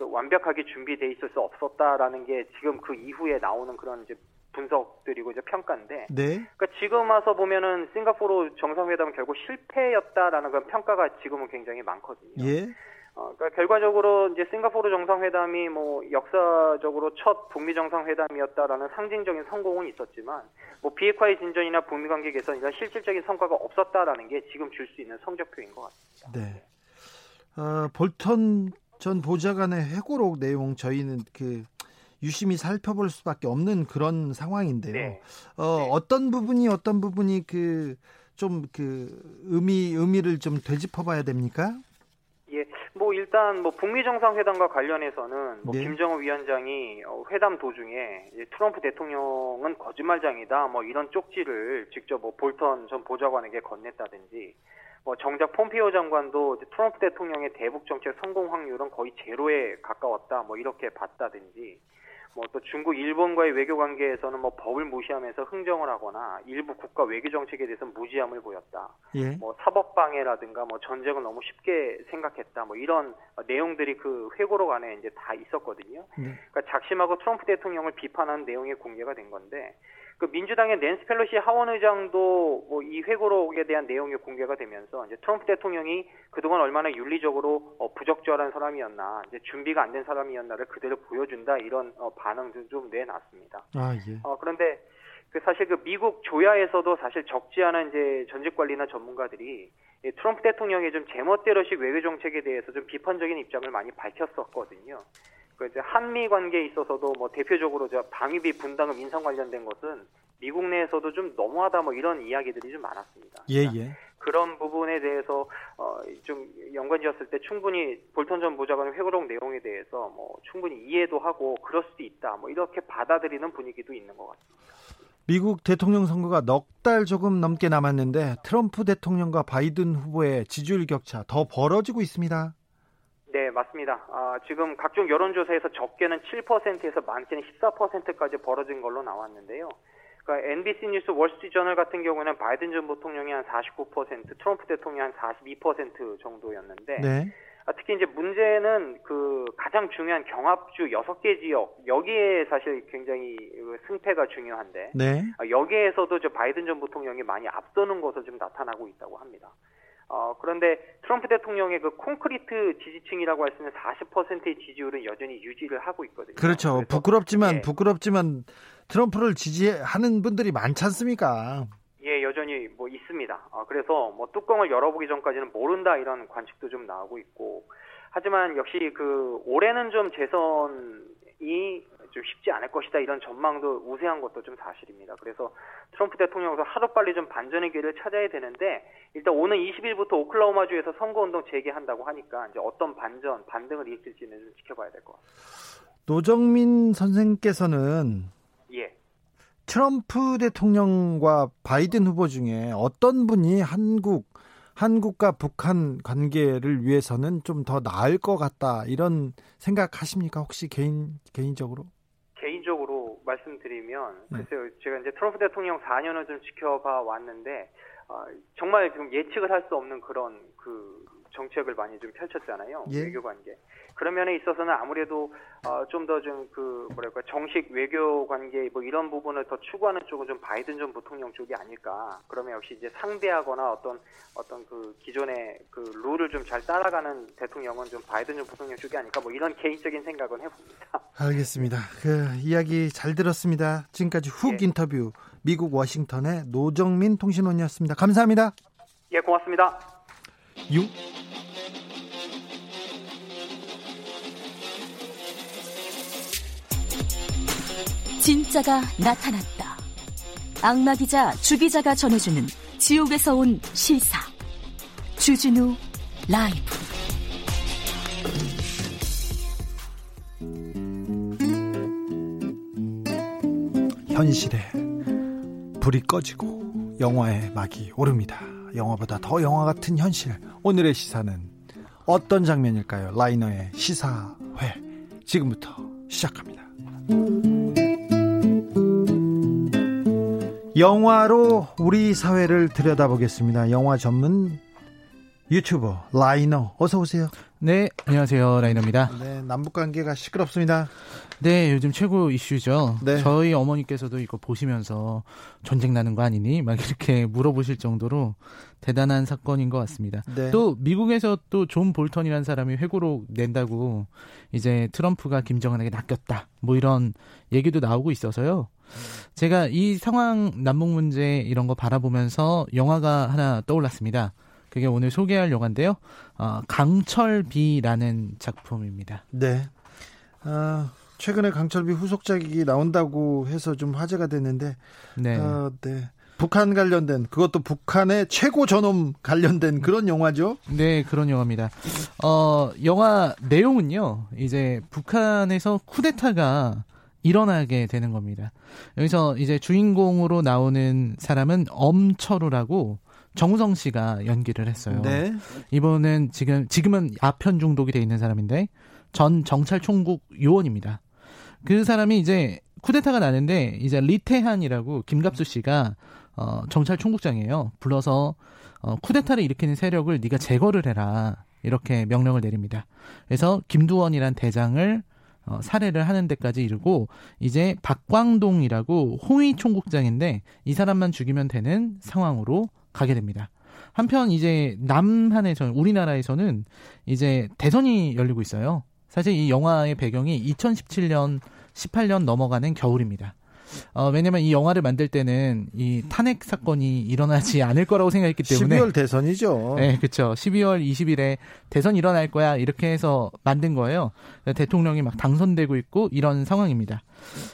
완벽하게 준비돼 있을 수 없었다라는 게 지금 그 이후에 나오는 그런 이제 분석들이고 이제 평가인데. 네. 그러니까 지금 와서 보면은 싱가포르 정상회담은 결국 실패였다라는 그런 평가가 지금은 굉장히 많거든요. 예. 어, 그러니까 결과적으로 이제 싱가포르 정상회담이 뭐 역사적으로 첫 북미 정상회담이었다라는 상징적인 성공은 있었지만 뭐 비핵화의 진전이나 북미 관계 개선이나 실질적인 성과가 없었다라는 게 지금 줄 수 있는 성적표인 것 같습니다. 네. 어, 볼턴 전 보좌관의 회고록 내용 저희는 그 유심히 살펴볼 수밖에 없는 그런 상황인데요. 네. 어, 네. 어떤 부분이 어떤 부분이 그 좀 그 의미 의미를 좀 되짚어봐야 됩니까? 예, 뭐 일단 뭐 북미 정상회담과 관련해서는 뭐 네. 김정은 위원장이 회담 도중에 트럼프 대통령은 거짓말장이다, 뭐 이런 쪽지를 직접 뭐 볼턴 전 보좌관에게 건넸다든지 뭐 정작 폼페이오 장관도 이제 트럼프 대통령의 대북 정책 성공 확률은 거의 제로에 가까웠다, 뭐 이렇게 봤다든지, 뭐 또 중국, 일본과의 외교 관계에서는 뭐 법을 무시하면서 흥정을 하거나 일부 국가 외교 정책에 대해서 무지함을 보였다. 예. 뭐 사법 방해라든가 뭐 전쟁을 너무 쉽게 생각했다. 뭐 이런 내용들이 그 회고록 안에 이제 다 있었거든요. 예. 그러니까 작심하고 트럼프 대통령을 비판하는 내용이 공개가 된 건데, 그 민주당의 낸스펠로시 하원의장도 뭐 이 회고록에 대한 내용이 공개가 되면서 이제 트럼프 대통령이 그동안 얼마나 윤리적으로 어 부적절한 사람이었나, 이제 준비가 안 된 사람이었나를 그대로 보여준다, 이런 어 반응도 좀 내놨습니다. 아, 예. 어, 그런데 그 사실 그 미국 조야에서도 사실 적지 않은 이제 전직 관리나 전문가들이 예, 트럼프 대통령의 좀 제멋대로식 외교 정책에 대해서 좀 비판적인 입장을 많이 밝혔었거든요. 그 이제 한미 관계에 있어서도 뭐 대표적으로 저 방위비 분담금 인상 관련된 것은 미국 내에서도 좀 너무하다, 뭐 이런 이야기들이 좀 많았습니다. 예, 예. 그런 부분에 대해서 어, 좀 연관지었을 때 충분히 볼턴 전 보좌관의 회고록 내용에 대해서 뭐 충분히 이해도 하고 그럴 수도 있다, 뭐 이렇게 받아들이는 분위기도 있는 것 같습니다. 미국 대통령 선거가 넉 달 조금 넘게 남았는데 트럼프 대통령과 바이든 후보의 지지율 격차 더 벌어지고 있습니다. 네, 맞습니다. 아, 지금 각종 여론조사에서 적게는 칠 퍼센트에서 많게는 십사 퍼센트까지 벌어진 걸로 나왔는데요. 그러니까 엔비씨 뉴스 월스트리트저널 같은 경우에는 바이든 전 대통령이 한 사십구 퍼센트, 트럼프 대통령이 한 사십이 퍼센트 정도였는데, 네. 아, 특히 이제 문제는 그 가장 중요한 경합주 여섯 개 지역, 여기에 사실 굉장히 승패가 중요한데, 네. 아, 여기에서도 저 바이든 전 대통령이 많이 앞서는 것으로 좀 나타나고 있다고 합니다. 어, 그런데 트럼프 대통령의 그 콘크리트 지지층이라고 할 수 있는 사십 퍼센트의 지지율은 여전히 유지를 하고 있거든요. 그렇죠. 부끄럽지만, 예. 부끄럽지만 트럼프를 지지하는 분들이 많지 않습니까? 예, 여전히 뭐 있습니다. 어, 그래서 뭐 뚜껑을 열어보기 전까지는 모른다, 이런 관측도 좀 나오고 있고. 하지만 역시 그 올해는 좀 재선이 좀 쉽지 않을 것이다, 이런 전망도 우세한 것도 좀 사실입니다. 그래서 트럼프 대통령도 하루빨리 좀 반전의 기회를 찾아야 되는데, 일단 오는 이십 일부터 오클라호마주에서 선거운동 재개한다고 하니까 이제 어떤 반전, 반등을 일으킬지는 좀 지켜봐야 될 것 같습니다. 노정민 선생님께서는 예. 트럼프 대통령과 바이든 후보 중에 어떤 분이 한국, 한국과 북한 관계를 위해서는 좀 더 나을 것 같다, 이런 생각하십니까? 혹시 개인, 개인적으로? 개인적으로 말씀드리면, 글쎄요, 제가 이제 트럼프 대통령 사 년을 좀 지켜봐 왔는데, 어, 정말 지금 예측을 할 수 없는 그런 그 정책을 많이 좀 펼쳤잖아요. 예. 외교 관계. 그런 면에 있어서는 아무래도 어, 좀 더 좀 그 뭐랄까 정식 외교 관계 뭐 이런 부분을 더 추구하는 쪽은 좀 바이든 전 대통령 쪽이 아닐까. 그러면 역시 이제 상대하거나 어떤 어떤 그 기존의 그 룰을 좀 잘 따라가는 대통령은 좀 바이든 전 대통령 쪽이 아닐까. 뭐 이런 개인적인 생각은 해봅니다. 알겠습니다. 그 이야기 잘 들었습니다. 지금까지 훅 예. 인터뷰 미국 워싱턴의 노정민 통신원이었습니다. 감사합니다. 예, 고맙습니다. 유. 진짜가 나타났다. 악마 기자 주 기자가 전해주는 지옥에서 온 실사. 주진우 라이브. 현실에 불이 꺼지고 영화의 막이 오릅니다. 영화보다 더 영화 같은 현실. 오늘의 시사는 어떤 장면일까요? 라이너의 시사회 지금부터 시작합니다. 영화로 우리 사회를 들여다보겠습니다. 영화 전문 유튜버 라이너, 어서 오세요. 네, 안녕하세요, 라이너입니다. 네, 남북 관계가 시끄럽습니다. 네, 요즘 최고 이슈죠. 네. 저희 어머니께서도 이거 보시면서 전쟁 나는 거 아니니? 막 이렇게 물어보실 정도로 대단한 사건인 것 같습니다. 네. 또 미국에서 또 존 볼턴이라는 사람이 회고록 낸다고 이제 트럼프가 김정은에게 낚였다, 뭐 이런 얘기도 나오고 있어서요. 제가 이 상황, 남북 문제 이런 거 바라보면서 영화가 하나 떠올랐습니다. 그게 오늘 소개할 영화인데요. 어, 강철비라는 작품입니다. 네. 어, 최근에 강철비 후속작이 나온다고 해서 좀 화제가 됐는데, 네. 어, 네. 북한 관련된, 그것도 북한의 최고 전엄 관련된 그런 영화죠. 네, 그런 영화입니다. 어, 영화 내용은요, 이제 북한에서 쿠데타가 일어나게 되는 겁니다. 여기서 이제 주인공으로 나오는 사람은 엄철우라고 정우성 씨가 연기를 했어요. 네. 이번엔 지금 지금은 아편 중독이 돼 있는 사람인데 전 정찰총국 요원입니다. 그 사람이 이제 쿠데타가 나는데 이제 리태한이라고 김갑수 씨가 어, 정찰총국장이에요. 불러서 어, 쿠데타를 일으키는 세력을 네가 제거를 해라 이렇게 명령을 내립니다. 그래서 김두원이란 대장을 어, 살해를 하는 데까지 이르고 이제 박광동이라고 호위총국장인데 이 사람만 죽이면 되는 상황으로 가게 됩니다. 한편 이제 남한에서는 우리나라에서는 이제 대선이 열리고 있어요. 사실 이 영화의 배경이 이천십칠 년, 십팔 년 넘어가는 겨울입니다. 어, 왜냐면 이 영화를 만들 때는 이 탄핵 사건이 일어나지 않을 거라고 생각했기 때문에 십이월 대선이죠. 네, 그렇죠. 십이월 이십일에 대선 일어날 거야 이렇게 해서 만든 거예요. 대통령이 막 당선되고 있고 이런 상황입니다.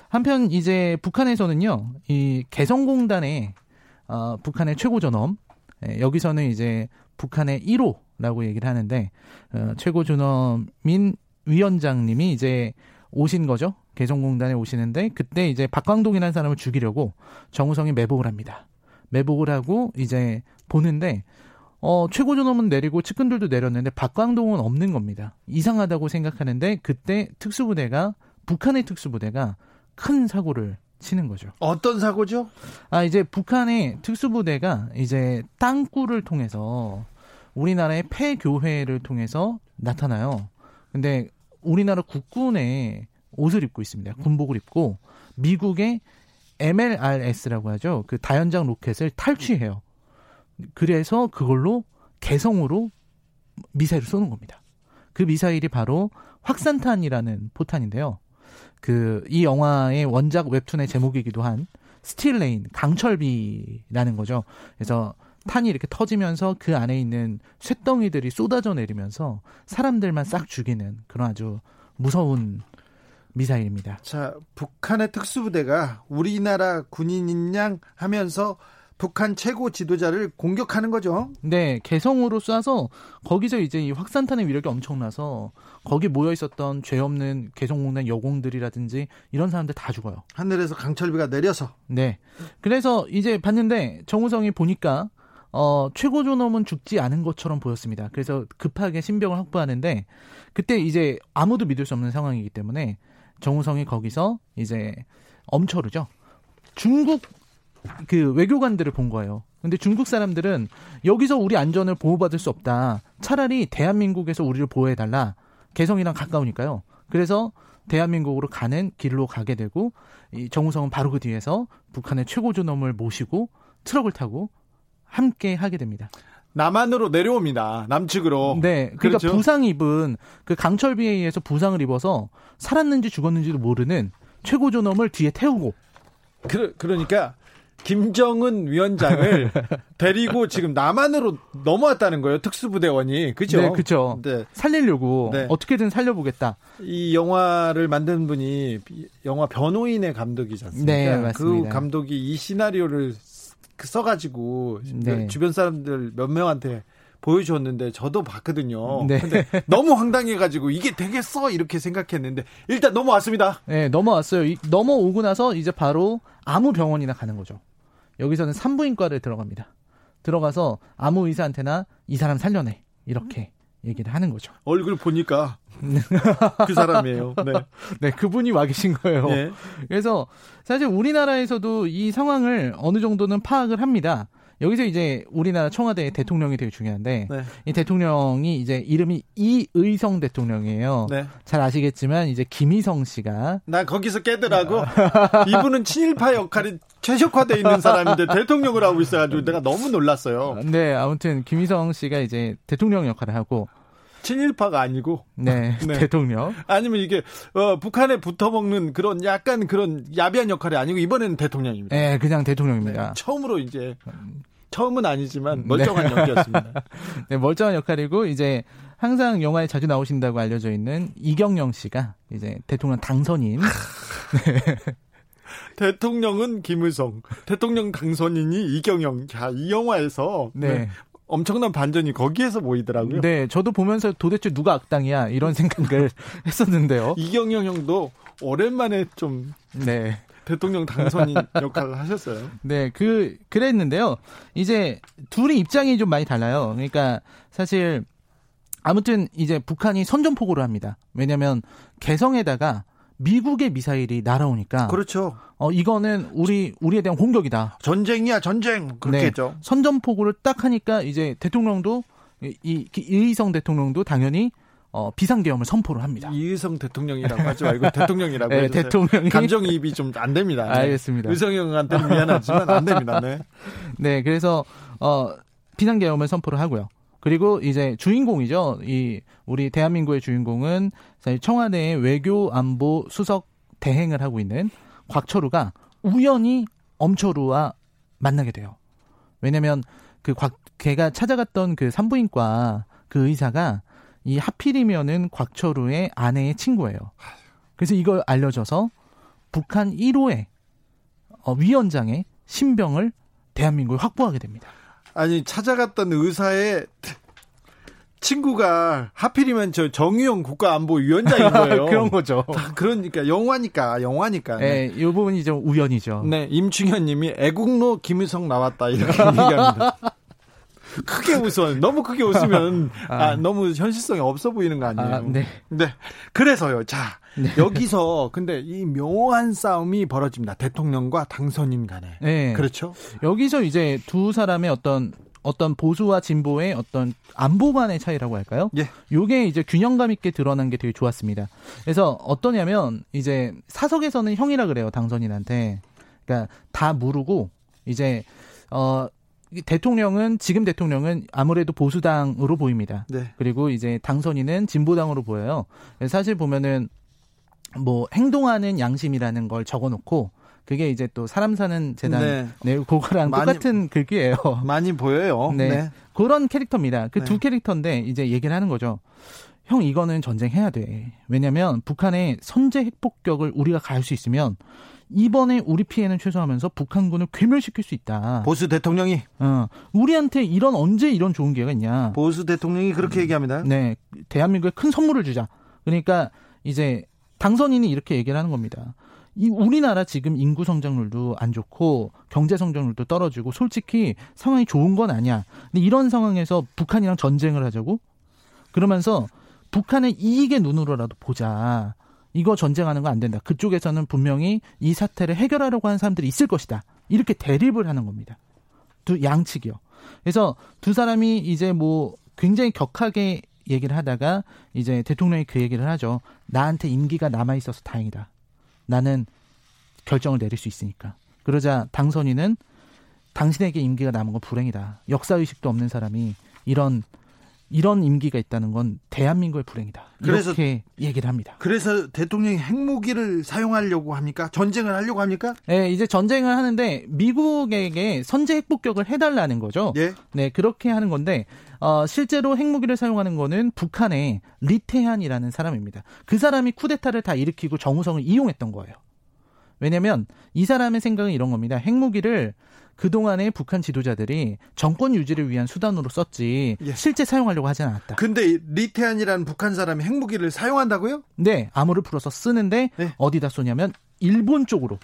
한편 이제 북한에서는요, 이 개성공단에 어, 북한의 최고 존엄 예, 여기서는 이제 북한의 일 호라고 얘기를 하는데 어, 최고 존엄인 위원장님이 이제 오신 거죠. 개성공단에 오시는데 그때 이제 박광동이라는 사람을 죽이려고 정우성이 매복을 합니다. 매복을 하고 이제 보는데 어, 최고존엄은 내리고 측근들도 내렸는데 박광동은 없는 겁니다. 이상하다고 생각하는데 그때 특수부대가 북한의 특수부대가 큰 사고를 치는 거죠. 어떤 사고죠? 아 이제 북한의 특수부대가 이제 땅굴을 통해서 우리나라의 폐교회를 통해서 나타나요. 근데 우리나라 국군의 옷을 입고 있습니다. 군복을 입고 미국의 엠엘알에스라고 하죠. 그 다연장 로켓을 탈취해요. 그래서 그걸로 개성으로 미사일을 쏘는 겁니다. 그 미사일이 바로 확산탄이라는 포탄인데요. 그 이 영화의 원작 웹툰의 제목이기도 한 스틸레인 강철비라는 거죠. 그래서 탄이 이렇게 터지면서 그 안에 있는 쇳덩이들이 쏟아져 내리면서 사람들만 싹 죽이는 그런 아주 무서운 미사일입니다. 자, 북한의 특수부대가 우리나라 군인인 양 하면서 북한 최고 지도자를 공격하는 거죠. 네, 개성으로 쏴서 거기서 이제 이 확산탄의 위력이 엄청나서 거기 모여 있었던 죄 없는 개성공단 여공들이라든지 이런 사람들 다 죽어요. 하늘에서 강철비가 내려서. 네. 그래서 이제 봤는데 정우성이 보니까 어, 최고 존엄은 죽지 않은 것처럼 보였습니다. 그래서 급하게 신병을 확보하는데 그때 이제 아무도 믿을 수 없는 상황이기 때문에 정우성이 거기서 이제 엄철우죠. 중국 그 외교관들을 본 거예요. 근데 중국 사람들은 여기서 우리 안전을 보호받을 수 없다. 차라리 대한민국에서 우리를 보호해달라. 개성이랑 가까우니까요. 그래서 대한민국으로 가는 길로 가게 되고 이 정우성은 바로 그 뒤에서 북한의 최고존엄을 모시고 트럭을 타고 함께 하게 됩니다. 남한으로 내려옵니다. 남측으로. 네. 그러니까 그렇죠? 부상 입은 그 강철비에 의해서 부상을 입어서 살았는지 죽었는지도 모르는 최고존엄을 뒤에 태우고. 그, 그러니까 김정은 위원장을 데리고 지금 남한으로 넘어왔다는 거예요. 특수부대원이. 그죠? 네, 그죠. 네. 살리려고 네. 어떻게든 살려보겠다. 이 영화를 만든 분이 영화 변호인의 감독이지 않습니까? 네, 맞습니다. 그 감독이 이 시나리오를 써가지고 네. 주변 사람들 몇 명한테 보여줬는데 저도 봤거든요. 네. 근데 너무 황당해가지고 이게 되겠어 이렇게 생각했는데 일단 넘어왔습니다. 네, 넘어왔어요. 이, 넘어오고 나서 이제 바로 아무 병원이나 가는 거죠. 여기서는 산부인과를 들어갑니다. 들어가서 아무 의사한테나 이 사람 살려내 이렇게 얘기를 하는 거죠. 얼굴 보니까 그 사람이에요. 네, 네 그분이 와 계신 거예요. 네. 그래서 사실 우리나라에서도 이 상황을 어느 정도는 파악을 합니다. 여기서 이제 우리나라 청와대의 대통령이 되게 중요한데 네. 이 대통령이 이제 이름이 이의성 대통령이에요. 네. 잘 아시겠지만 이제 김희성 씨가 난 거기서 깨더라고. 이분은 친일파 역할이 최적화되어 있는 사람인데 대통령을 하고 있어가지고 내가 너무 놀랐어요. 네, 아무튼 김희성 씨가 이제 대통령 역할을 하고 친일파가 아니고 네, 네. 대통령 아니면 이게 어, 북한에 붙어먹는 그런 약간 그런 야비한 역할이 아니고 이번에는 대통령입니다. 네, 그냥 대통령입니다. 네, 처음으로 이제 처음은 아니지만 멀쩡한 네. 연기였습니다. 네, 멀쩡한 역할이고 이제 항상 영화에 자주 나오신다고 알려져 있는 이경영 씨가 이제 대통령 당선인. 네. 대통령은 김의성, 대통령 당선인이 이경영. 자, 이 영화에서 네. 네. 엄청난 반전이 거기에서 보이더라고요. 네, 저도 보면서 도대체 누가 악당이야 이런 생각을 했었는데요. 이경영 형도 오랜만에 좀 네. 대통령 당선인 역할을 하셨어요. 네, 그 그랬는데요. 이제 둘이 입장이 좀 많이 달라요. 그러니까 사실 아무튼 이제 북한이 선전포고를 합니다. 왜냐하면 개성에다가 미국의 미사일이 날아오니까. 그렇죠. 어, 이거는 우리, 우리에 대한 공격이다. 전쟁이야, 전쟁. 그렇게 네, 했죠. 선전포고를 딱 하니까 이제 대통령도, 이, 이, 이의성 대통령도 당연히, 어, 비상계엄을 선포를 합니다. 이의성 대통령이라고 하지 말고 대통령이라고. 네, 해주세요. 대통령이. 감정이입이 좀 안 됩니다. 네. 알겠습니다. 의성형한테 미안하지만 안 됩니다. 네. 네, 그래서, 어, 비상계엄을 선포를 하고요. 그리고 이제 주인공이죠. 이 우리 대한민국의 주인공은 청와대의 외교 안보 수석 대행을 하고 있는 곽철우가 우연히 엄철우와 만나게 돼요. 왜냐면 그 곽, 걔가 찾아갔던 그 산부인과 그 의사가 이 하필이면은 곽철우의 아내의 친구예요. 그래서 이걸 알려줘서 북한 일 호의 위원장의 신병을 대한민국에 확보하게 됩니다. 아니 찾아갔던 의사의 친구가 하필이면 저 정의용 국가안보위원장인 거예요. 그런 거죠. 다 그러니까 영화니까 영화니까. 네, 이 부분이 좀 우연이죠. 네, 임충현님이 애국로 김유성 나왔다 이렇게 얘기합니다. 크게 웃어. 너무 크게 웃으면 아, 너무 현실성이 없어 보이는 거 아니에요? 아, 네. 네. 그래서요. 자 네. 여기서 근데 이 묘한 싸움이 벌어집니다. 대통령과 당선인 간에. 네. 그렇죠. 여기서 이제 두 사람의 어떤 어떤 보수와 진보의 어떤 안보관의 차이라고 할까요? 예. 요게 이제 균형감 있게 드러난 게 되게 좋았습니다. 그래서 어떠냐면 이제 사석에서는 형이라 그래요 당선인한테. 그러니까 다 무르고 이제 어. 대통령은 지금 대통령은 아무래도 보수당으로 보입니다. 네. 그리고 이제 당선인은 진보당으로 보여요. 사실 보면은 뭐 행동하는 양심이라는 걸 적어놓고 그게 이제 또 사람 사는 재단 네. 네, 그거랑 많이, 똑같은 글귀예요. 많이 보여요. 네. 네. 그런 캐릭터입니다. 그 두 네. 캐릭터인데 이제 얘기를 하는 거죠. 형 이거는 전쟁해야 돼. 왜냐하면 북한의 선제 핵폭격을 우리가 가할 수 있으면 이번에 우리 피해는 최소화하면서 북한군을 괴멸시킬 수 있다. 보수 대통령이 어, 우리한테 이런 언제 이런 좋은 기회가 있냐. 보수 대통령이 그렇게 얘기합니다. 네, 대한민국에 큰 선물을 주자. 그러니까 이제 당선인이 이렇게 얘기를 하는 겁니다. 이 우리나라 지금 인구 성장률도 안 좋고 경제 성장률도 떨어지고 솔직히 상황이 좋은 건 아니야. 근데 이런 상황에서 북한이랑 전쟁을 하자고? 그러면서 북한의 이익의 눈으로라도 보자. 이거 전쟁하는 거 안 된다. 그쪽에서는 분명히 이 사태를 해결하려고 하는 사람들이 있을 것이다. 이렇게 대립을 하는 겁니다. 두 양측이요. 그래서 두 사람이 이제 뭐 굉장히 격하게 얘기를 하다가 이제 대통령이 그 얘기를 하죠. 나한테 임기가 남아있어서 다행이다. 나는 결정을 내릴 수 있으니까. 그러자 당선인은 당신에게 임기가 남은 건 불행이다. 역사의식도 없는 사람이 이런 이런 임기가 있다는 건 대한민국의 불행이다. 이렇게 그래서, 얘기를 합니다. 그래서 대통령이 핵무기를 사용하려고 합니까? 전쟁을 하려고 합니까? 네, 이제 전쟁을 하는데 미국에게 선제 핵폭격을 해달라는 거죠. 예? 네, 그렇게 하는 건데 어, 실제로 핵무기를 사용하는 거는 북한의 리태한이라는 사람입니다. 그 사람이 쿠데타를 다 일으키고 정우성을 이용했던 거예요. 왜냐하면 이 사람의 생각은 이런 겁니다. 핵무기를 그동안의 북한 지도자들이 정권 유지를 위한 수단으로 썼지 예. 실제 사용하려고 하진 않았다. 근데 리태한이라는 북한 사람이 핵무기를 사용한다고요? 네. 암호를 풀어서 쓰는데 네. 어디다 쏘냐면 일본 쪽으로.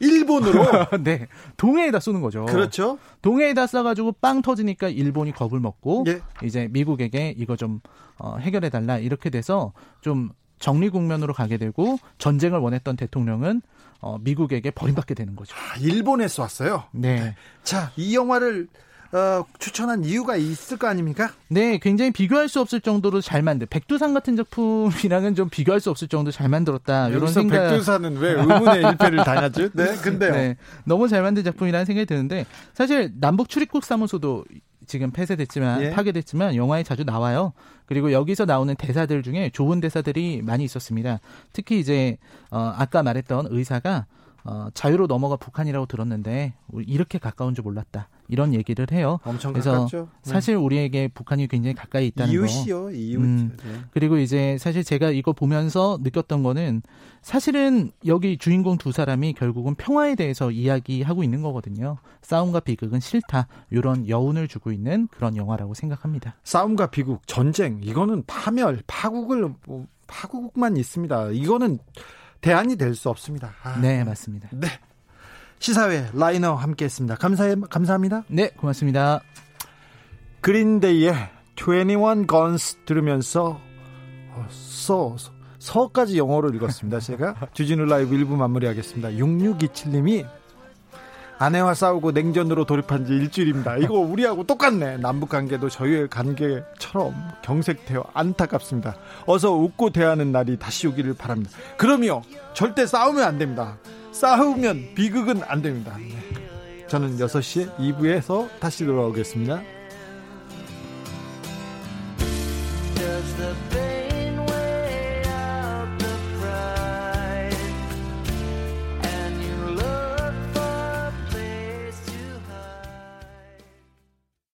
일본으로? 네. 동해에다 쏘는 거죠. 그렇죠. 동해에다 쏴가지고 빵 터지니까 일본이 겁을 먹고 예. 이제 미국에게 이거 좀 어, 해결해달라 이렇게 돼서 좀 정리 국면으로 가게 되고 전쟁을 원했던 대통령은 어, 미국에게 버림받게 되는 거죠. 아, 일본에서 왔어요. 네. 네. 자, 이 영화를 어, 추천한 이유가 있을 거 아닙니까? 네, 굉장히 비교할 수 없을 정도로 잘 만든 백두산 같은 작품이랑은 좀 비교할 수 없을 정도로 잘 만들었다. 이런 생각. 백두산은 왜 의문의 일패를 당하죠? 네, 근데요. 네, 너무 잘 만든 작품이라는 생각이 드는데 사실 남북 출입국 사무소도 지금 폐쇄됐지만 예. 파괴됐지만 영화에 자주 나와요. 그리고 여기서 나오는 대사들 중에 좋은 대사들이 많이 있었습니다. 특히 이제 어, 아까 말했던 의사가 어, 자유로 넘어가 북한이라고 들었는데 이렇게 가까운 줄 몰랐다. 이런 얘기를 해요. 엄청 그래서 가깝죠. 사실 우리에게 북한이 굉장히 가까이 있다는 이웃이요, 거. 이웃이요. 이웃. 음, 네. 그리고 이제 사실 제가 이거 보면서 느꼈던 거는 사실은 여기 주인공 두 사람이 결국은 평화에 대해서 이야기하고 있는 거거든요. 싸움과 비극은 싫다. 이런 여운을 주고 있는 그런 영화라고 생각합니다. 싸움과 비극, 전쟁. 이거는 파멸, 파국을 파국만 있습니다. 이거는 대안이 될 수 없습니다. 아. 네, 맞습니다. 네. 시사회 라이너 함께했습니다. 감사해, 감사합니다. 네, 고맙습니다. 그린데이의 트웬티원 건스 들으면서 서, 서, 서까지 영어로 읽었습니다. 제가 주진우 라이브 일 부 마무리하겠습니다. 육육이칠님이 아내와 싸우고 냉전으로 돌입한 지 일주일입니다. 이거 우리하고 똑같네. 남북관계도 저희의 관계처럼 경색되어 안타깝습니다. 어서 웃고 대하는 날이 다시 오기를 바랍니다. 그럼요. 절대 싸우면 안 됩니다. 싸우면 비극은 안 됩니다. 네. 저는 여섯 시에 이 부에서 다시 돌아오겠습니다.